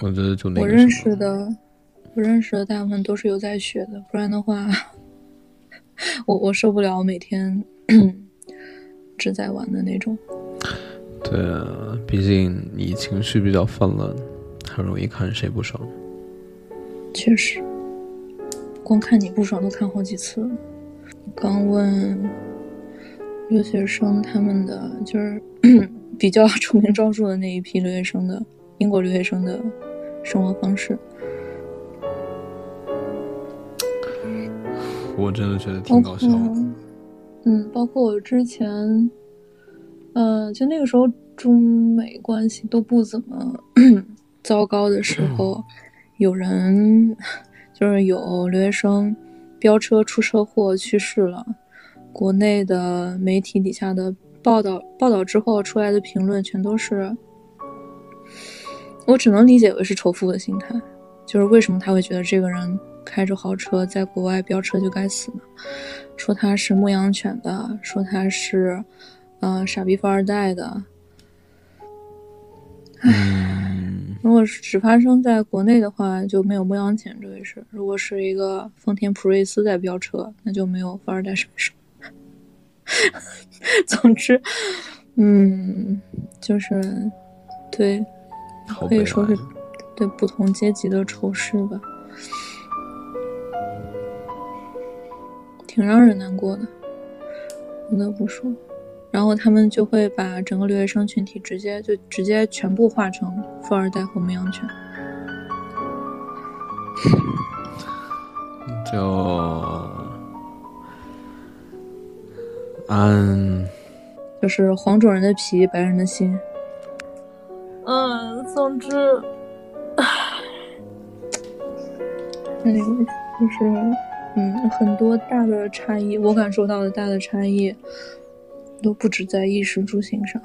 我觉得就那个我认识的，我认识的大部分都是有在学的，不然的话。我我受不了每天只在玩的那种。对啊，毕竟你情绪比较泛滥，太容易看谁不爽。确实，光看你不爽都看好几次了。刚问留学生他们的，就是比较臭名昭著的那一批留学生的英国留学生的生活方式，我真的觉得挺搞笑的。嗯，包括我之前，呃，就那个时候中美关系都不怎么糟糕的时候，有人就是有留学生飙车出车祸去世了，国内的媒体底下的报道报道之后出来的评论全都是，我只能理解为是仇富的心态，就是为什么他会觉得这个人开着豪车在国外飙车就该死呢？说他是牧羊犬的，说他是呃傻逼富二代的。唉，如果是只发生在国内的话，就没有牧羊犬这回事；如果是一个丰田普锐斯在飙车，那就没有富二代这回事。总之，嗯，就是对，可以说是对不同阶级的仇视吧。挺让人难过的，不得不说。然后他们就会把整个留学生群体直接就直接全部化成富二代和牧羊犬。就嗯，就是黄种人的皮，白人的心。嗯，总之，那就是。嗯，很多大的差异，我感受到的大的差异，都不止在衣食住行上。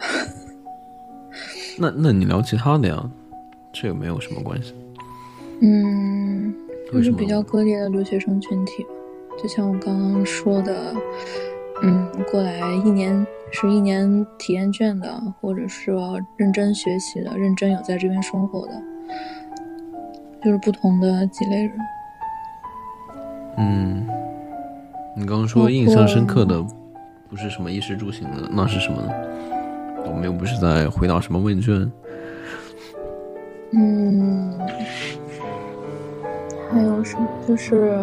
那那你聊其他的呀，这个没有什么关系。嗯，就是比较割裂的留学生群体，就像我刚刚说的，嗯，过来一年是一年体验券的，或者是认真学习的，认真有在这边生活的，就是不同的几类人。嗯，你刚刚说印象深刻的不是什么衣食住行的，那是什么呢？我们又不是在回答什么问卷。嗯，还有什么？就是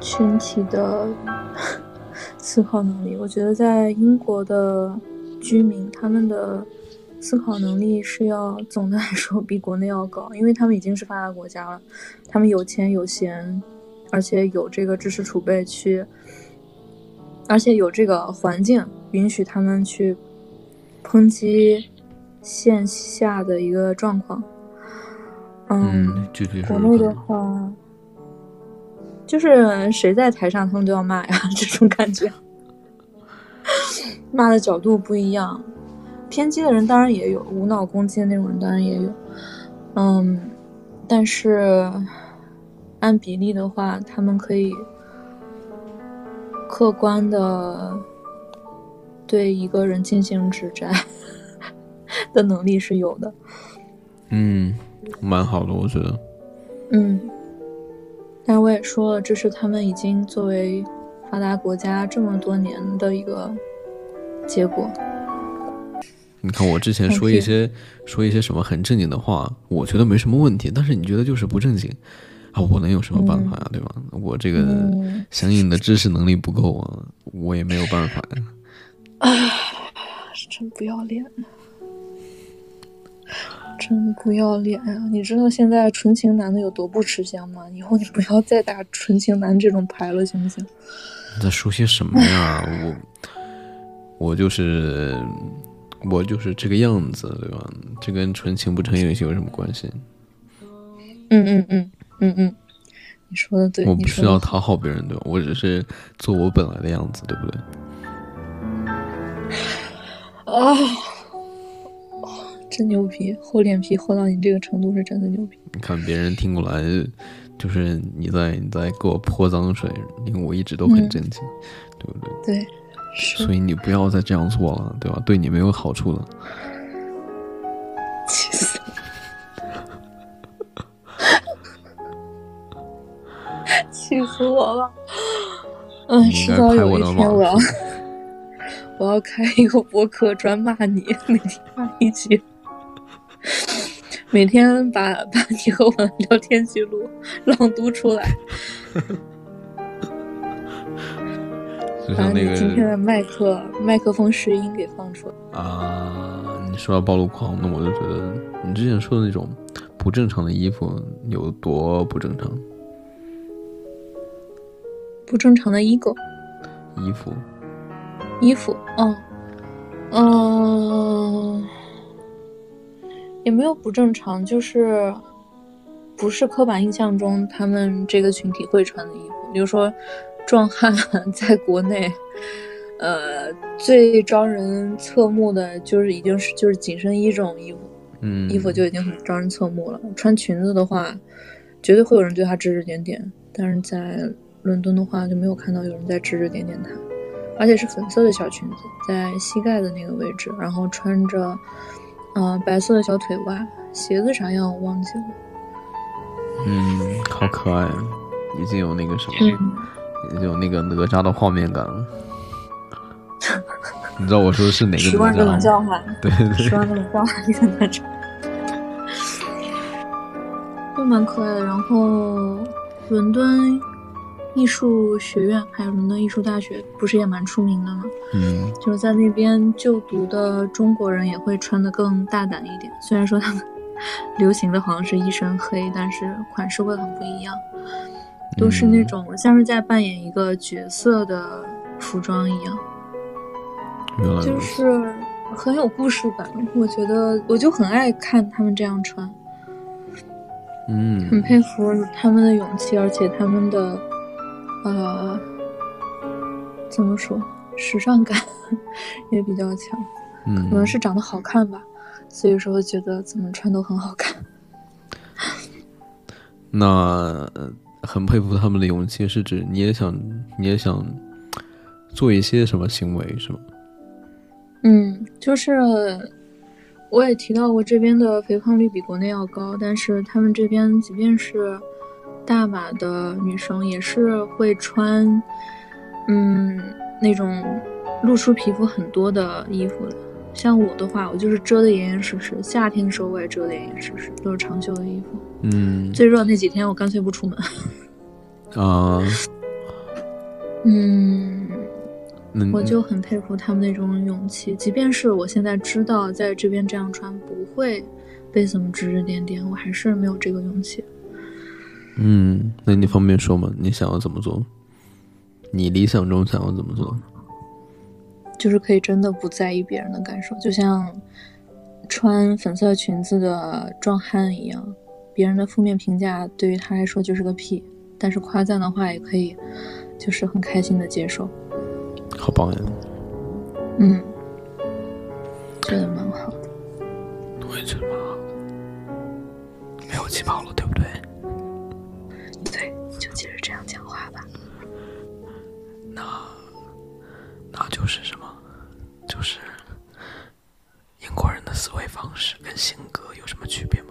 群体的思考能力。我觉得在英国的居民，他们的思考能力是要总的来说比国内要高，因为他们已经是发达国家了，他们有钱有闲，而且有这个知识储备去，而且有这个环境允许他们去抨击线下的一个状况。嗯，嗯国内的话，就是谁在台上他们都要骂呀，这种感觉，骂的角度不一样。偏激的人当然也有，无脑攻击的那种人当然也有，嗯，但是按比例的话，他们可以客观的对一个人进行指摘的能力是有的。嗯，蛮好的，我觉得。嗯，但我也说了，这是他们已经作为发达国家这么多年的一个结果。你看我之前说一些说一些什么很正经的话，我觉得没什么问题，但是你觉得就是不正经啊，我能有什么办法呀、啊嗯、对吧，我这个相应的知识能力不够啊、嗯、我也没有办法呀、啊、是真不要脸，真不要脸啊！你知道现在纯情男的有多不吃香吗？以后你不要再打纯情男这种牌了行不行？你在说些什么呀？我我就是我就是这个样子，对吧？这跟纯情不成友情有什么关系？嗯嗯嗯嗯嗯，你说的对。我不需要讨好别人，对吧？我只是做我本来的样子，对不对？啊、哦，真牛逼！厚脸皮厚到你这个程度是真的牛逼。你看别人听过来，就是你在你在给我泼脏水，因为我一直都很正经，嗯、对不对？对。所以你不要再这样做了，对吧？对你没有好处的。气死我了！气死我了！嗯，迟早有一天我要，我要开一个博客专骂你，每天骂一集。每天把把你和我的聊天记录朗读出来。就像那个今天的麦克麦克风试音给放出来啊！你说到暴露狂，那我就觉得你之前说的那种不正常的衣服有多不正常？不正常的衣服，衣服，衣服，嗯，嗯，也没有不正常，就是不是刻板印象中他们这个群体会穿的衣服，比如说。壮汉在国内，呃，最招人侧目的就是已经是就是紧身衣这种衣服，嗯，衣服就已经很招人侧目了。穿裙子的话，绝对会有人对他指指点点。但是在伦敦的话，就没有看到有人在指指点点他，而且是粉色的小裙子，在膝盖的那个位置，然后穿着，呃，白色的小腿袜，鞋子啥样我忘记了。嗯，好可爱，已经有那个什么。嗯有那个哪吒的画面感了，你知道我说的是哪个哪吒？十万个冷笑话，对对，十万个冷笑话里的哪吒，都蛮可爱的。然后，伦敦艺术学院还有伦敦艺术大学不是也蛮出名的吗？嗯，就是在那边就读的中国人也会穿得更大胆一点，虽然说他们流行的好像是一身黑，但是款式会很不一样。都是那种像是在扮演一个角色的服装一样，就是很有故事感。我觉得我就很爱看他们这样穿，嗯，很佩服他们的勇气，而且他们的呃，怎么说，时尚感也比较强，可能是长得好看吧，所以说觉得怎么穿都很好看。那。很佩服他们的勇气，是指你也想，你也想做一些什么行为，是吗？嗯，就是我也提到过，这边的肥胖率比国内要高，但是他们这边即便是大码的女生，也是会穿嗯那种露出皮肤很多的衣服的。像我的话，我就是遮得严严实实，夏天的时候我也遮得严严实实，都是长袖的衣服。嗯，最热那几天我干脆不出门。啊，嗯，我就很佩服他们那种勇气，即便是我现在知道在这边这样穿不会被怎么指指点点，我还是没有这个勇气。嗯，那你方便说吗？你想要怎么做？你理想中想要怎么做？就是可以真的不在意别人的感受，就像穿粉色裙子的壮汉一样，别人的负面评价对于他来说就是个屁，但是夸赞的话也可以，就是很开心的接受。好棒呀！嗯，觉得蛮好的。我也觉得蛮好的，没有气泡了，对不对？对，就接着这样讲话吧。那，那就是什么？就是英国人的思维方式跟性格有什么区别吗？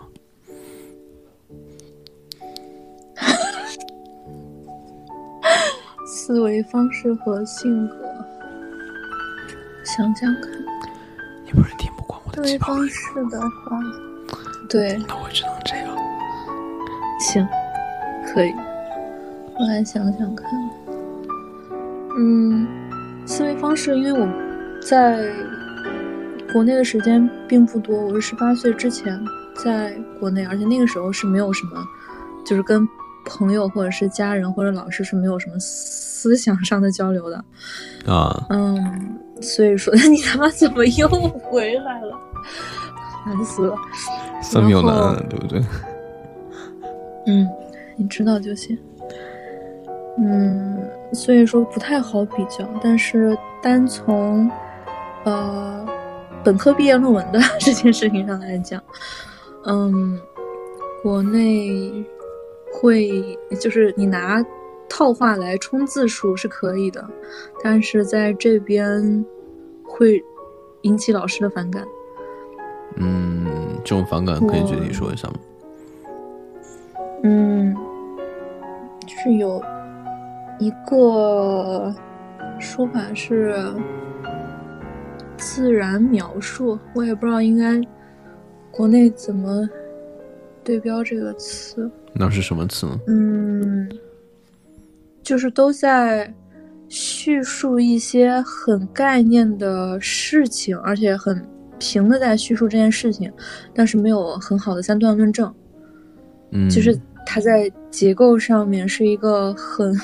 思维方式和性格，想想看。你不是听不惯我的气泡音吗？思维方式的话，对。那我只能这样。行，可以。我来想想看。嗯，思维方式，因为我在国内的时间并不多，我是十八岁之前在国内，而且那个时候是没有什么，就是跟朋友或者是家人或者老师是没有什么思想上的交流的啊，嗯，所以说你他妈怎么又回来了，烦死了，三秒难对不对？嗯，你知道就行。嗯，所以说不太好比较，但是单从呃本科毕业论文的这件事情上来讲，嗯，国内。会就是你拿套话来冲字数是可以的，但是在这边会引起老师的反感。嗯，这种反感可以具体说一下吗？嗯，就是有一个说法是自然描述，我也不知道应该国内怎么对标这个词。那是什么词呢？嗯，就是都在叙述一些很概念的事情，而且很平的在叙述这件事情，但是没有很好的三段论证。嗯，就是它在结构上面是一个很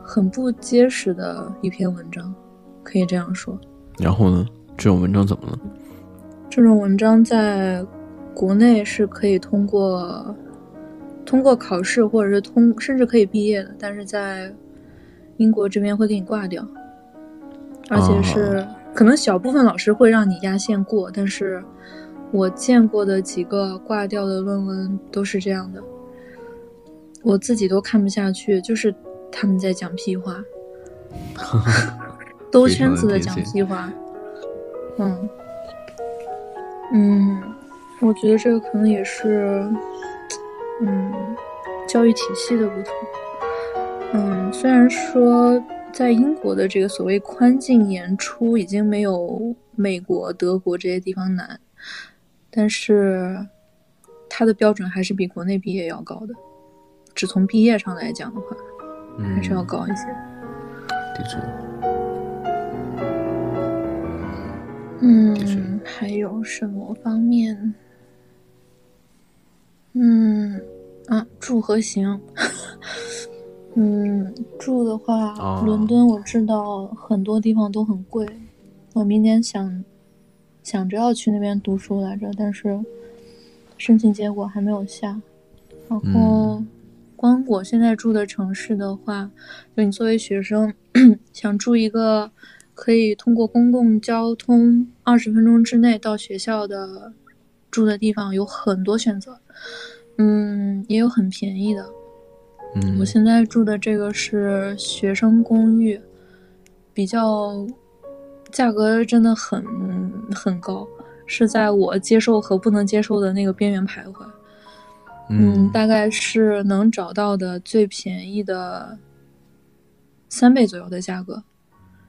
很不结实的一篇文章，可以这样说。然后呢，这种文章怎么了？这种文章在国内是可以通过通过考试，或者是通甚至可以毕业的，但是在英国这边会给你挂掉，而且是、啊、可能小部分老师会让你压线过，但是我见过的几个挂掉的论文都是这样的，我自己都看不下去，就是他们在讲屁话，兜圈子的讲屁话。嗯嗯，我觉得这个可能也是，嗯，教育体系的不同。嗯，虽然说在英国的这个所谓宽进严出已经没有美国、德国这些地方难。但是它的标准还是比国内毕业要高的，只从毕业上来讲的话、嗯、还是要高一些。的确。嗯，的确。还有什么方面？嗯啊，住和行。嗯，住的话、哦、伦敦我知道很多地方都很贵，我明年想想着要去那边读书来着，但是申请结果还没有下。然后光我现在住的城市的话，就你作为学生想住一个可以通过公共交通二十分钟之内到学校的住的地方有很多选择，嗯，也有很便宜的。嗯，我现在住的这个是学生公寓，比较价格真的很很高，是在我接受和不能接受的那个边缘徘徊。嗯，大概是能找到的最便宜的三倍左右的价格。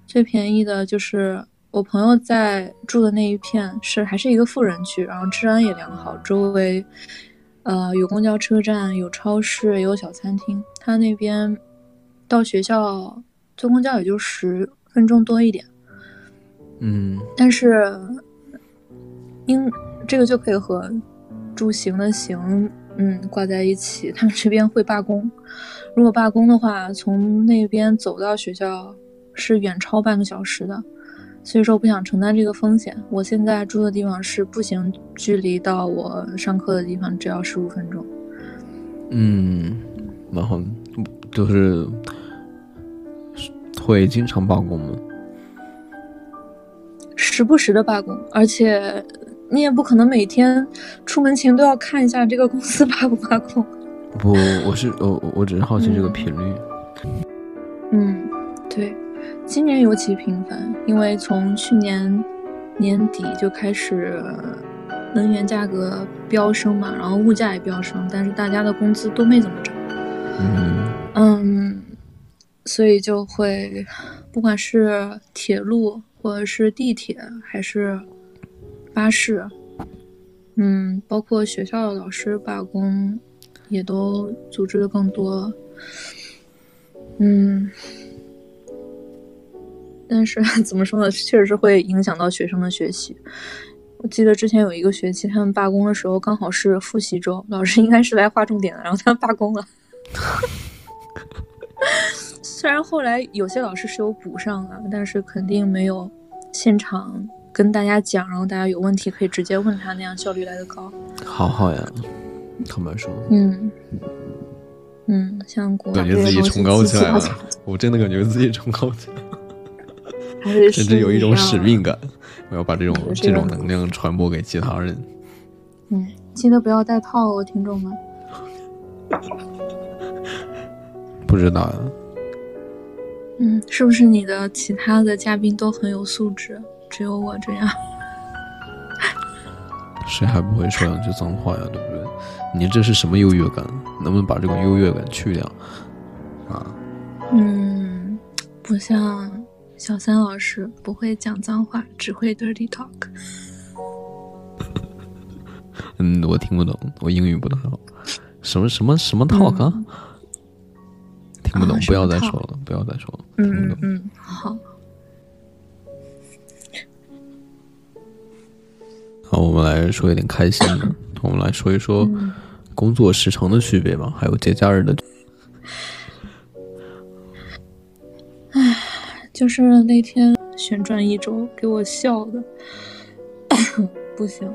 最便宜的就是我朋友在住的那一片是还是一个富人区，然后治安也良好，周围呃有公交车站，有超市，也有小餐厅。他那边到学校坐公交也就十分钟多一点。嗯，但是英这个就可以和住行的行嗯挂在一起，他们这边会罢工，如果罢工的话，从那边走到学校是远超半个小时的，所以说我不想承担这个风险。我现在住的地方是步行距离到我上课的地方只要十五分钟。嗯，然后就是会经常罢工吗？时不时的罢工，而且你也不可能每天出门前都要看一下这个公司罢不罢工。不，我是我我只是好奇这个频率。嗯，嗯对，今年尤其频繁，因为从去年年底就开始能源价格飙升嘛，然后物价也飙升，但是大家的工资都没怎么涨。嗯嗯，所以就会不管是铁路，或者是地铁，还是巴士，嗯，包括学校的老师罢工也都组织的更多。嗯，但是怎么说呢，确实是会影响到学生的学习。我记得之前有一个学期他们罢工的时候刚好是复习周，老师应该是来划重点的，然后他们罢工了。虽然后来有些老师是有补上了，但是肯定没有现场跟大家讲，然后大家有问题可以直接问他那样效率来得高。好好呀，坦白说。嗯嗯，像国感觉自己崇高起来了，我真的感觉自己崇高起来了，甚至有一种使命感，我要把这种这种能量传播给其他人。嗯，记得不要戴套哦，听众们。不知道呀。嗯，是不是你的其他的嘉宾都很有素质，只有我这样？谁还不会说两句脏话呀，对不对？你这是什么优越感？能不能把这个优越感去掉啊？嗯，不像小三老师不会讲脏话，只会 dirty talk。嗯，我听不懂，我英语不太好。什么什么什么 talk 啊？嗯、听不懂、啊，不要再说了，不要再说了，嗯、听不懂。嗯，好。好，我们来说一点开心的，我们来说一说工作时长的区别吧，还有节假日的。唉，就是那天旋转一周给我笑的，不行，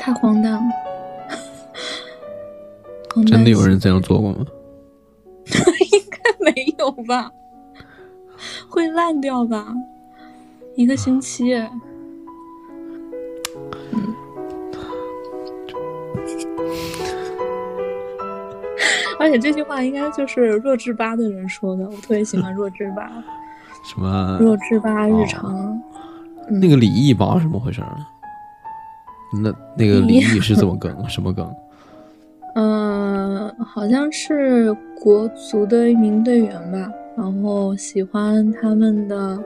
太荒诞了。真的有人这样做过吗？应该没有吧，会烂掉吧？一个星期。啊嗯、而且这句话应该就是弱智吧的人说的，我特别喜欢弱智吧。什么？弱智吧日常、哦嗯。那个李毅吧什么回事？那那个李毅是怎么梗？什么梗？嗯、呃，好像是国足的一名队员吧。然后喜欢他们的，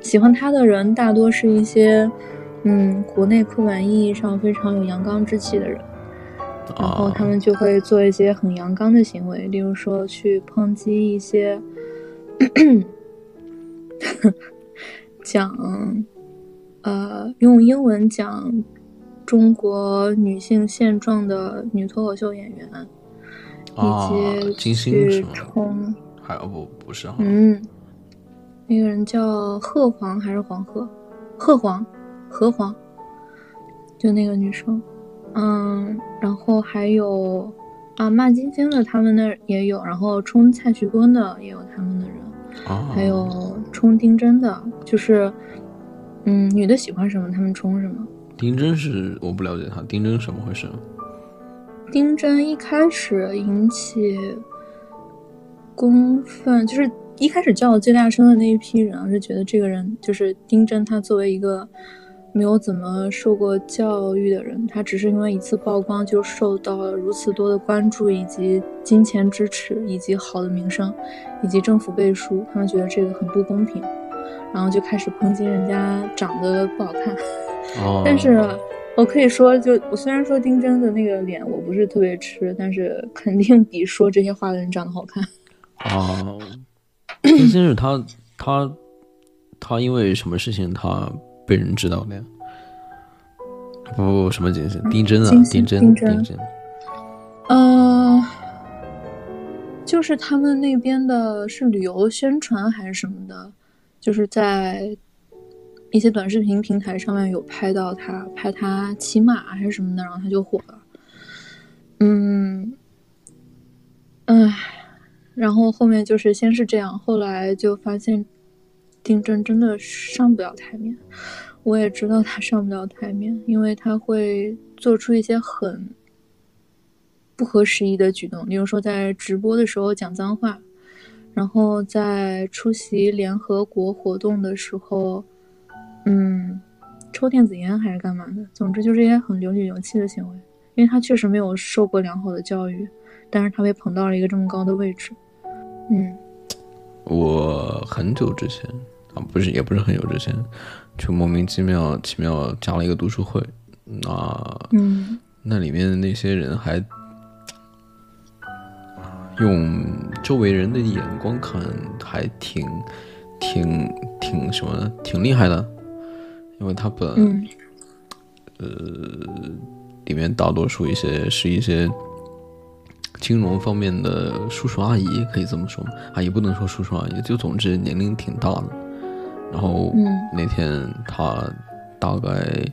喜欢他的人大多是一些。嗯，国内刻板意义上非常有阳刚之气的人，然后他们就会做一些很阳刚的行为，例如说去抨击一些咳咳讲呃用英文讲中国女性现状的女脱口秀演员，啊、以及去冲，还有不不是哈，嗯，那个人叫贺黄还是黄鹤？贺黄。何黄，就那个女生，嗯，然后还有啊骂金星的他们那儿也有，然后冲蔡徐坤的也有他们的人，啊、还有冲丁真的，就是嗯女的喜欢什么他们冲什么。丁真是我不了解他，丁真什么回事？丁真一开始引起公愤，就是一开始叫我最大声的那一批人是觉得这个人就是丁真，他作为一个。没有怎么受过教育的人，他只是因为一次曝光就受到了如此多的关注，以及金钱支持，以及好的名声，以及政府背书，他们觉得这个很不公平，然后就开始抨击人家长得不好看。哦、但是我可以说，就我虽然说丁真的那个脸我不是特别吃，但是肯定比说这些话的人长得好看。哦，丁真是他他他因为什么事情他？被人知道的呀？不不不，什么金星？丁真啊，丁真，丁真。呃，就是他们那边的是旅游宣传还是什么的，就是在一些短视频平台上面有拍到他，拍他骑马还是什么的，然后他就火了。嗯，唉，然后后面就是先是这样，后来就发现。丁真真的上不了台面，我也知道他上不了台面，因为他会做出一些很不合时宜的举动，例如说在直播的时候讲脏话，然后在出席联合国活动的时候，嗯，抽电子烟还是干嘛的，总之就是一些很流里流气的行为，因为他确实没有受过良好的教育，但是他被捧到了一个这么高的位置，嗯，我很久之前。不是，也不是很久之前，就莫名其妙奇妙加了一个读书会，那、嗯、那里面的那些人还用周围人的眼光看，还挺挺挺什么的，挺厉害的，因为他本、嗯、呃里面大多数一些是一些金融方面的叔叔阿姨，可以这么说吗？阿姨不能说叔叔阿姨，就总之年龄挺大的。然后那天他大概、嗯、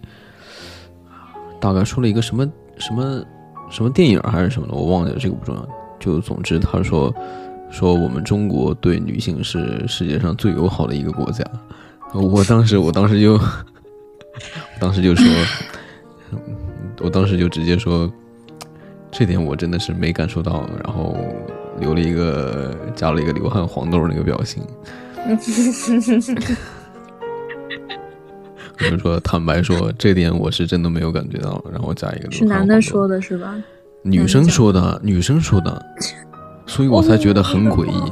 大概说了一个什么什么什么电影还是什么的，我忘了，这个不重要。就总之他说说我们中国对女性是世界上最友好的一个国家。我当时我当时就我当时就说，我当时就直接说，这点我真的是没感受到，然后留了一个加了一个流汗黄豆那个表情。我就说坦白说，这点我是真的没有感觉到，然后加一个。是男的说的是吧？女生说的，女生说的，所以我才觉得很诡异。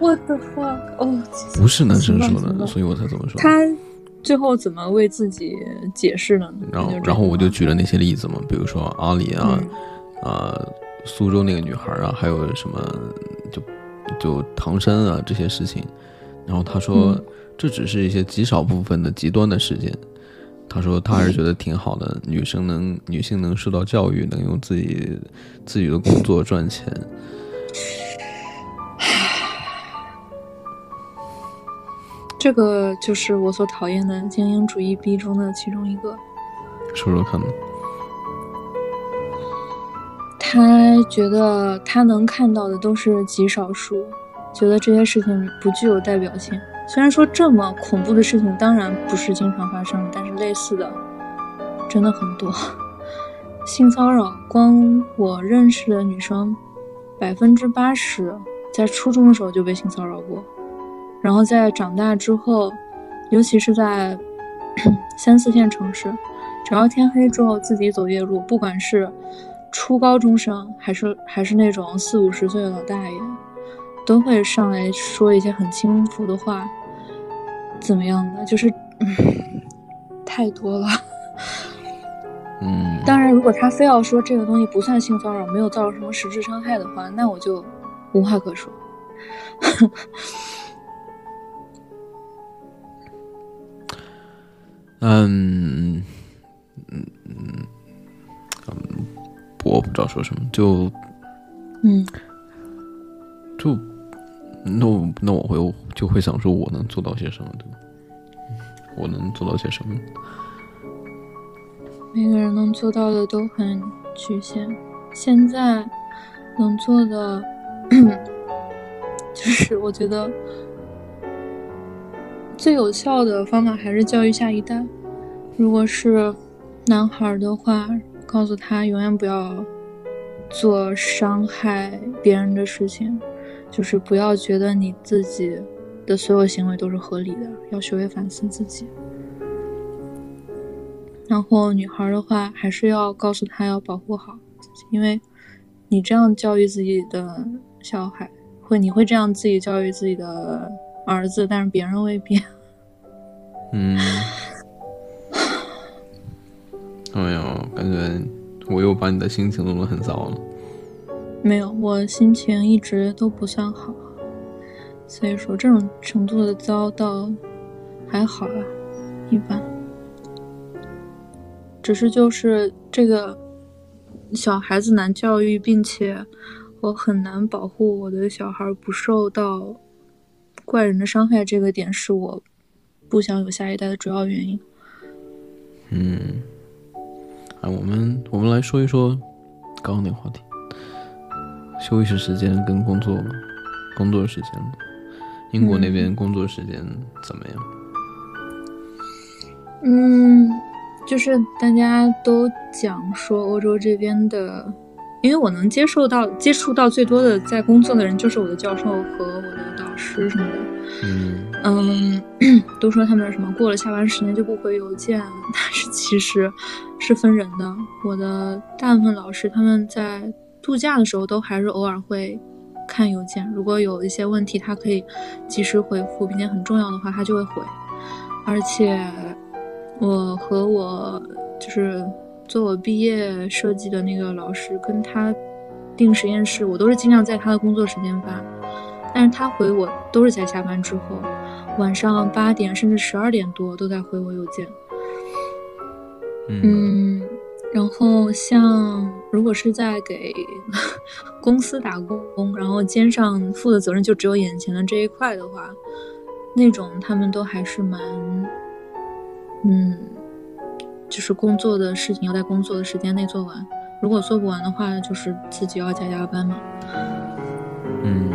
我的话，哦，不是男生说的，所以我才这么说。他最后怎么为自己解释呢？然后，然后我就举了那些例子嘛，比如说阿里啊，啊、嗯呃，苏州那个女孩啊，还有什么就就唐山啊这些事情。然后他说，嗯、这只是一些极少部分的极端的事件。他说他还是觉得挺好的，嗯、女生能女性能受到教育，能用自己自己的工作赚钱。这个就是我所讨厌的精英主义逼中的其中一个。说说看吧。他觉得他能看到的都是极少数，觉得这些事情不具有代表性。虽然说这么恐怖的事情当然不是经常发生，但是类似的真的很多。性骚扰，光我认识的女生百分之八十在初中的时候就被性骚扰过。然后在长大之后，尤其是在三四线城市，只要天黑之后自己走夜路，不管是初高中生还是还是那种四五十岁的老大爷，都会上来说一些很轻浮的话怎么样的，就是、嗯、太多了。嗯，当然如果他非要说这个东西不算性骚扰，没有造成什么实质伤害的话，那我就无话可说。嗯嗯嗯，我不知道说什么，就嗯，就那我那我会就会想说我能做到些什么，对吧？我能做到些什么？每个人能做到的都很局限，现在能做的就是我觉得。最有效的方法还是教育下一代。如果是男孩的话，告诉他永远不要做伤害别人的事情，就是不要觉得你自己的所有行为都是合理的，要学会反思自己。然后女孩的话，还是要告诉他要保护好自己，因为你这样教育自己的小孩，会你会这样自己教育自己的儿子，但是别人未必。嗯，哎呀，感觉我又把你的心情弄得很糟了。没有，我心情一直都不算好，所以说这种程度的糟倒还好啊，一般。只是就是这个小孩子难教育，并且我很难保护我的小孩不受到怪人的伤害，这个点是我不想有下一代的主要原因。嗯，啊，我们我们来说一说刚刚那个话题，休息时间跟工作嘛，工作时间，英国那边工作时间怎么样？嗯，就是大家都讲说欧洲这边的，因为我能接受到接触到最多的在工作的人就是我的教授和我的导师什么的。嗯嗯，都说他们什么过了下班时间就不回邮件，但是其实是分人的。我的大部分老师他们在度假的时候都还是偶尔会看邮件，如果有一些问题他可以及时回复，并且很重要的话他就会回。而且我和我就是做我毕业设计的那个老师，跟他定实验室，我都是尽量在他的工作时间发，但是他回我都是在下班之后，晚上八点甚至十二点多都在回我邮件。嗯，然后像如果是在给公司打工，然后肩上负的责任就只有眼前的这一块的话，那种他们都还是蛮，嗯。就是工作的事情要在工作的时间内做完，如果做不完的话，就是自己要加加班嘛。嗯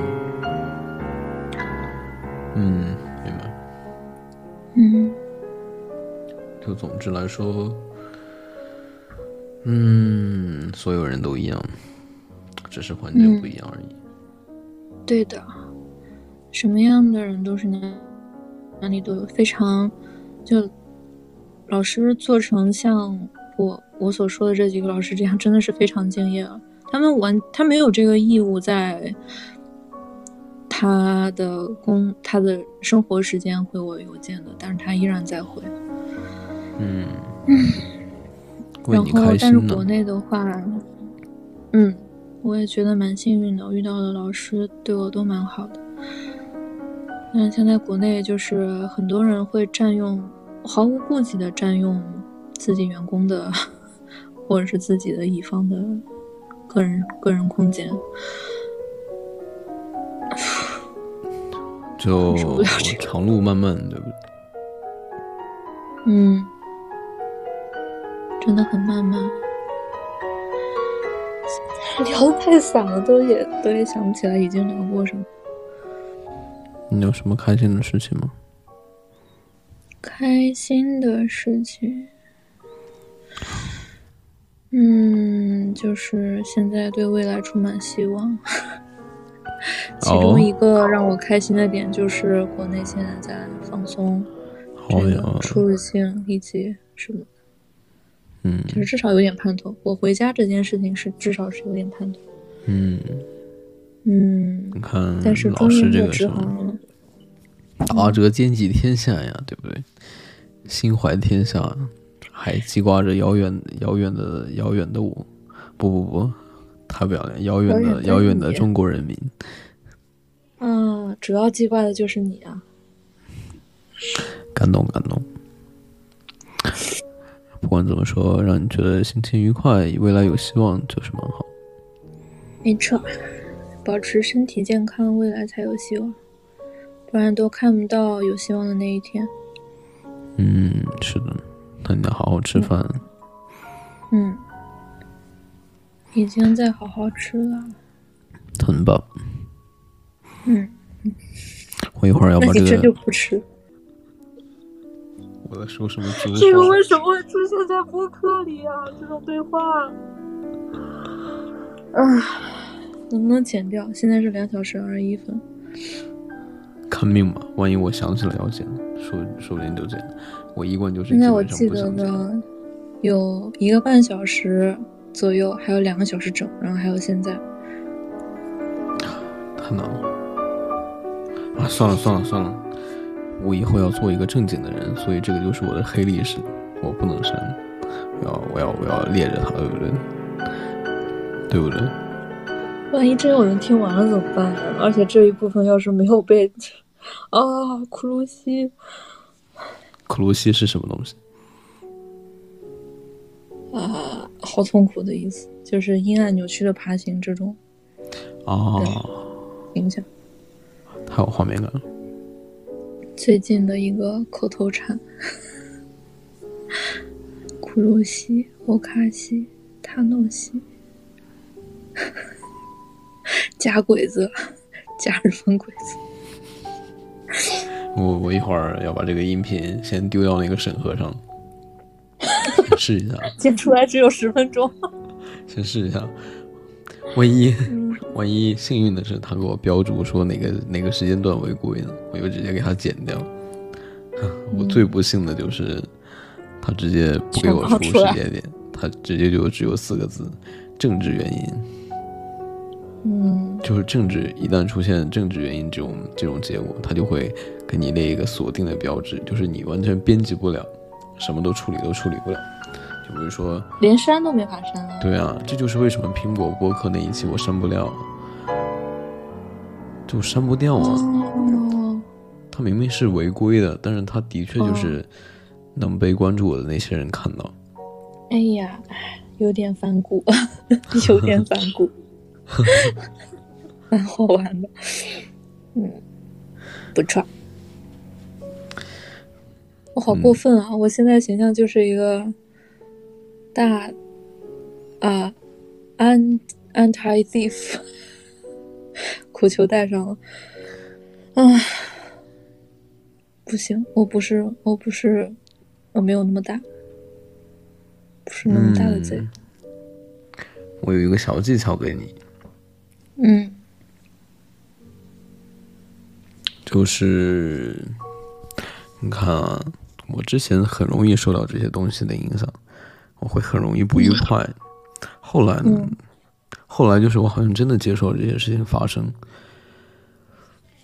嗯，明白。嗯，就总之来说，嗯，所有人都一样，只是环境不一样而已。嗯、对的，什么样的人都是那哪里都有，非常就。老师做成像我我所说的这几个老师这样，真的是非常敬业了。他们完，他没有这个义务在，他的工他的生活时间回我邮件的，但是他依然在回。嗯，为你开心呢。然后但是国内的话，嗯，我也觉得蛮幸运的，我遇到的老师对我都蛮好的。但是现在国内就是很多人会占用，毫无顾忌的占用自己员工的或者是自己的乙方的个人个人空间。就长路漫漫，对不对？嗯，真的很漫漫。聊太散了，都也都也想不起来已经聊过什么。你有什么开心的事情吗？开心的事情，嗯，就是现在对未来充满希望。其中一个让我开心的点就是国内现在在放松这个出入境以及什么，嗯，就是至少有点盼头。我回家这件事情是至少是有点盼头。嗯嗯，你看，但是老师这个什么打折兼济天下呀，对不对？心怀天下，还记挂着遥远遥远的遥远的我，不不不。太不要脸！遥远的遥远的中国人民，嗯，主要记挂的就是你啊！感动感动。不管怎么说，让你觉得心情愉快，未来有希望就是蛮好。没错，保持身体健康，未来才有希望，不然都看不到有希望的那一天。嗯，是的，那你要好好吃饭。嗯。嗯，已经在好好吃了，很棒。嗯，我一会儿要把这个。那你这就不吃？我在说什么？这个为什么会出现在播客里啊？这种对话，啊，能不能剪掉？现在是两小时二十一分。看命吧，万一我想起来要剪，说说不定就剪。我一贯就是基本上不想剪。现在我记得呢，有一个半小时。左右还有两个小时整，然后还有现在，太难了啊！算了算了算了，我以后要做一个正经的人，所以这个就是我的黑历史，我不能删，我要我要我要列着它，对不对？对不对？万一真有人听完了怎么办呀？而且这一部分要是没有被啊，库鲁西，库鲁西是什么东西？啊，好痛苦的意思，就是阴暗扭曲的爬行之中。哦，影响太有画面感了。最近的一个口头禅：库鲁西、欧卡西、塔诺西、假鬼子、假日本鬼子。我我一会儿要把这个音频先丢到那个审核上。试一下，剪出来只有十分钟。先试一下，万一、嗯、万一幸运的是他给我标注说哪个哪个时间段违规呢，我就直接给他剪掉。我最不幸的就是他直接不给我出时间点，他直接就只有四个字：政治原因。嗯，就是政治，一旦出现政治原因这种这种结果，他就会给你列一个锁定的标志，就是你完全编辑不了。什么都处理都处理不了，就比如说连删都没法删了。对啊，这就是为什么苹果播客那一期我删不了，就删不掉啊。哦、他明明是违规的，但是他的确就是能被关注我的那些人看到。哦、哎呀，有点反骨，有点反骨，蛮好玩的，嗯，不错。我、哦、好过分啊、嗯！我现在形象就是一个大啊 anti thief， 苦求带上了啊！不行，我不是，我不是，我没有那么大，不是那么大的贼、嗯。我有一个小技巧给你，嗯，就是你看啊。我之前很容易受到这些东西的影响，我会很容易不愉快。后来呢、嗯、后来就是我好像真的接受了这些事情发生，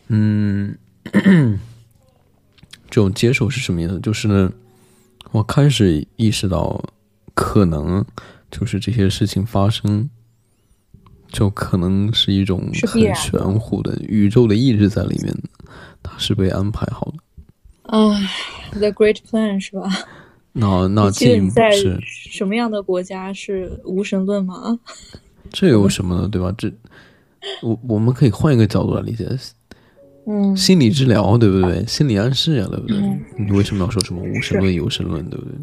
嗯，这种接受是什么意思？就是我开始意识到，可能就是这些事情发生，就可能是一种很玄乎的宇宙的意志在里面的，它是被安排好的。啊、uh, ，The Great Plan 是吧？那那记得你在什么样的国家是无神论吗？这有什么呢？对吧？这我我们可以换一个角度来理解。嗯，心理治疗对不对？心理暗示呀、啊，对不对、嗯？你为什么要说什么无神论、有神论，对不对？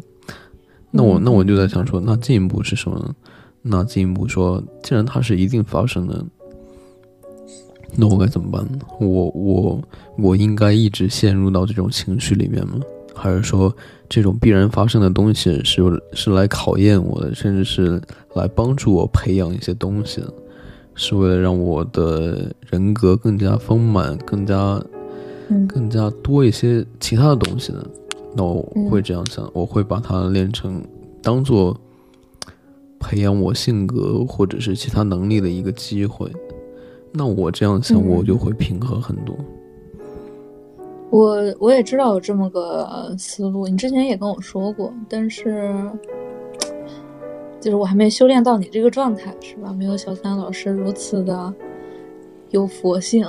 那我那我就在想说，那进一步是什么呢？那进一步说，既然它是一定发生的，那我该怎么办呢？我我我应该一直陷入到这种情绪里面吗？还是说这种必然发生的东西是是来考验我的，甚至是来帮助我培养一些东西的？是为了让我的人格更加丰满，更加、嗯、更加多一些其他的东西呢？那我会这样想、嗯、我会把它练成当做培养我性格或者是其他能力的一个机会。那我这样想、嗯、我就会平和很多。我我也知道有这么个思路，你之前也跟我说过，但是就是我还没修炼到你这个状态，是吧？没有小三老师如此的有佛性，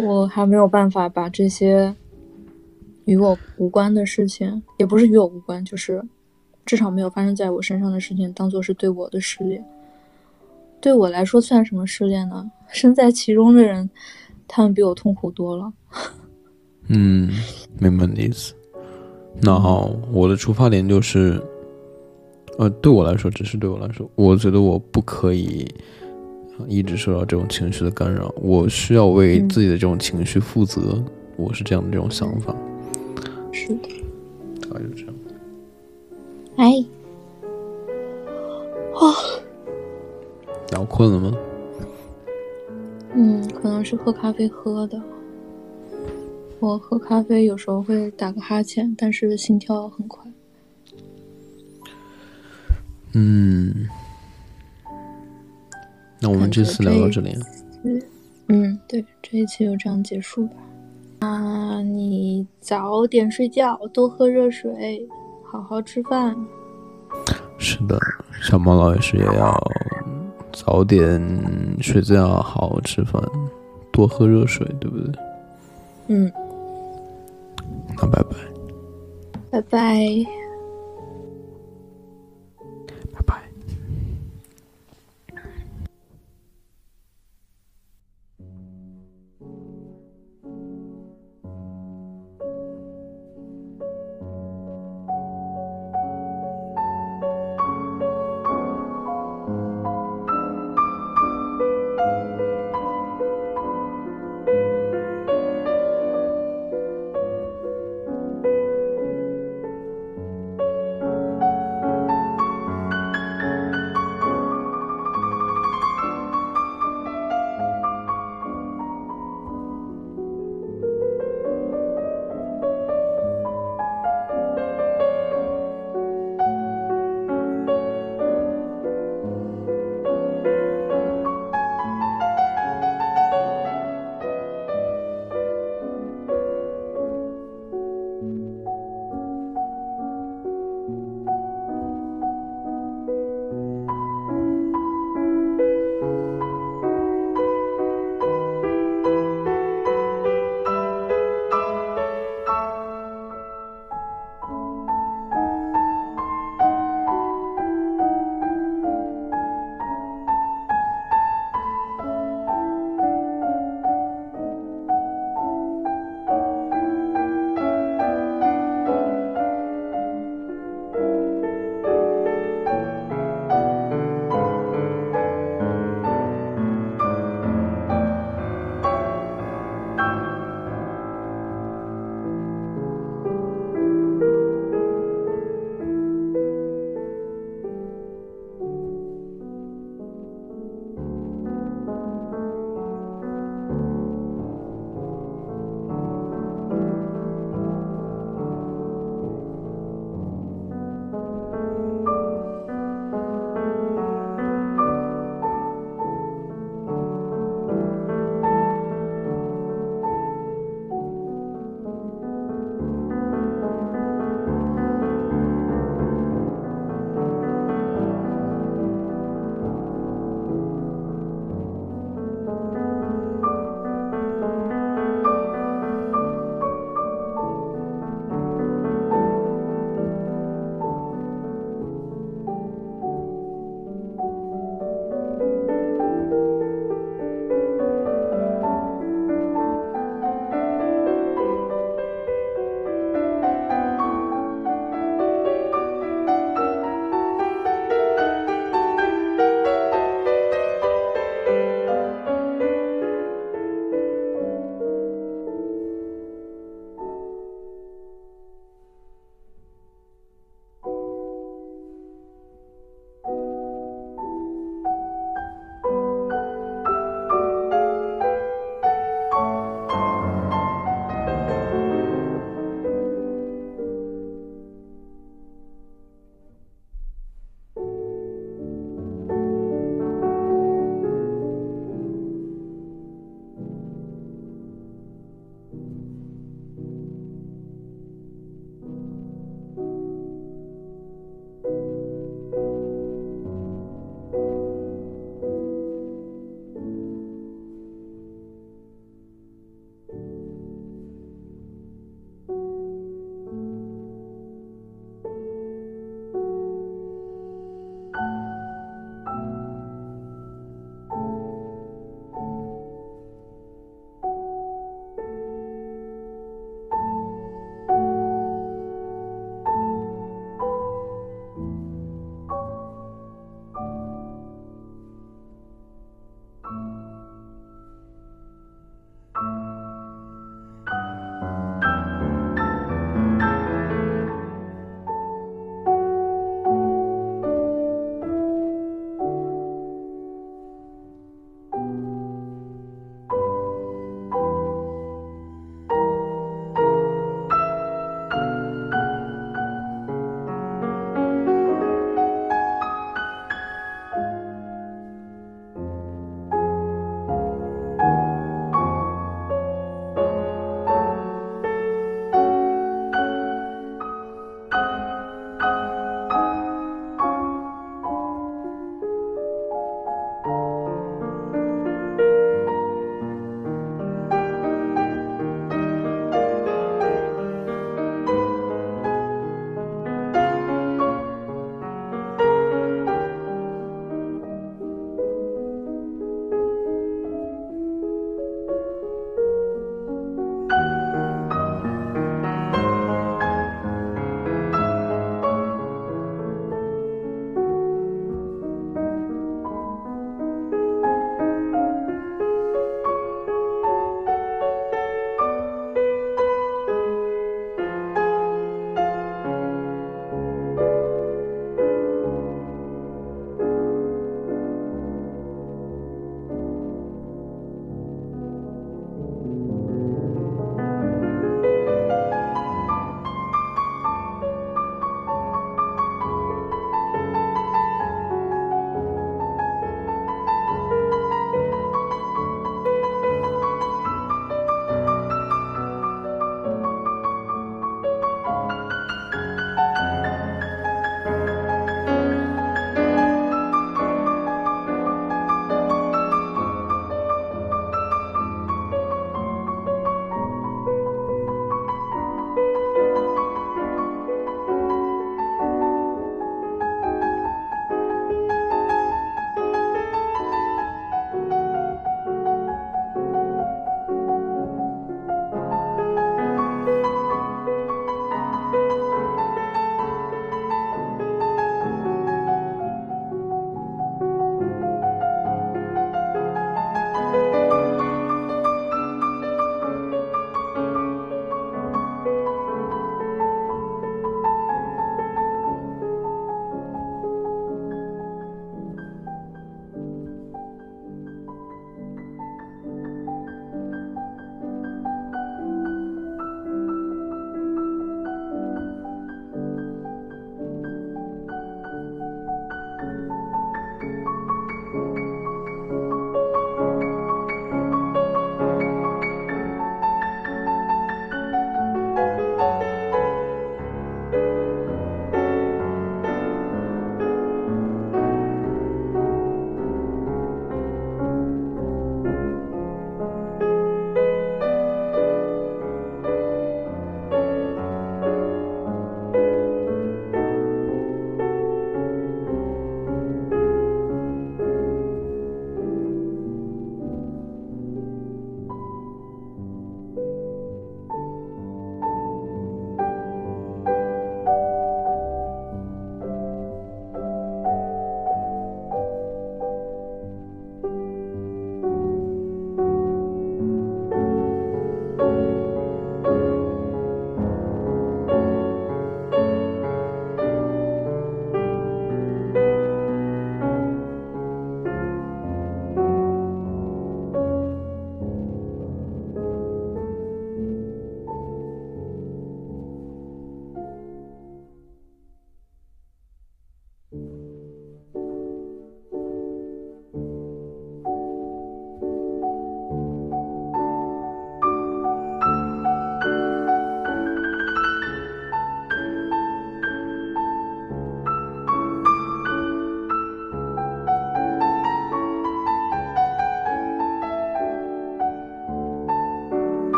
我还没有办法把这些与我无关的事情，也不是与我无关，就是至少没有发生在我身上的事情，当作是对我的试炼。对我来说算什么试炼呢？身在其中的人，他们比我痛苦多了。嗯，明白你的意思。那好，我的出发点就是。呃，对我来说，只是对我来说，我觉得我不可以一直受到这种情绪的干扰，我需要为自己的这种情绪负责，嗯、我是这样的这种想法。是的。大概就这样。哎，哦，然后困了吗？嗯，可能是喝咖啡喝的。我喝咖啡有时候会打个哈欠，但是心跳很快。嗯，那我们这次聊到这里。嗯，对，这一期就这样结束吧。啊，你早点睡觉，多喝热水，好好吃饭。是的，小猫老师也要早点睡觉，好好吃饭，多喝热水，对不对？嗯。那拜拜。拜拜。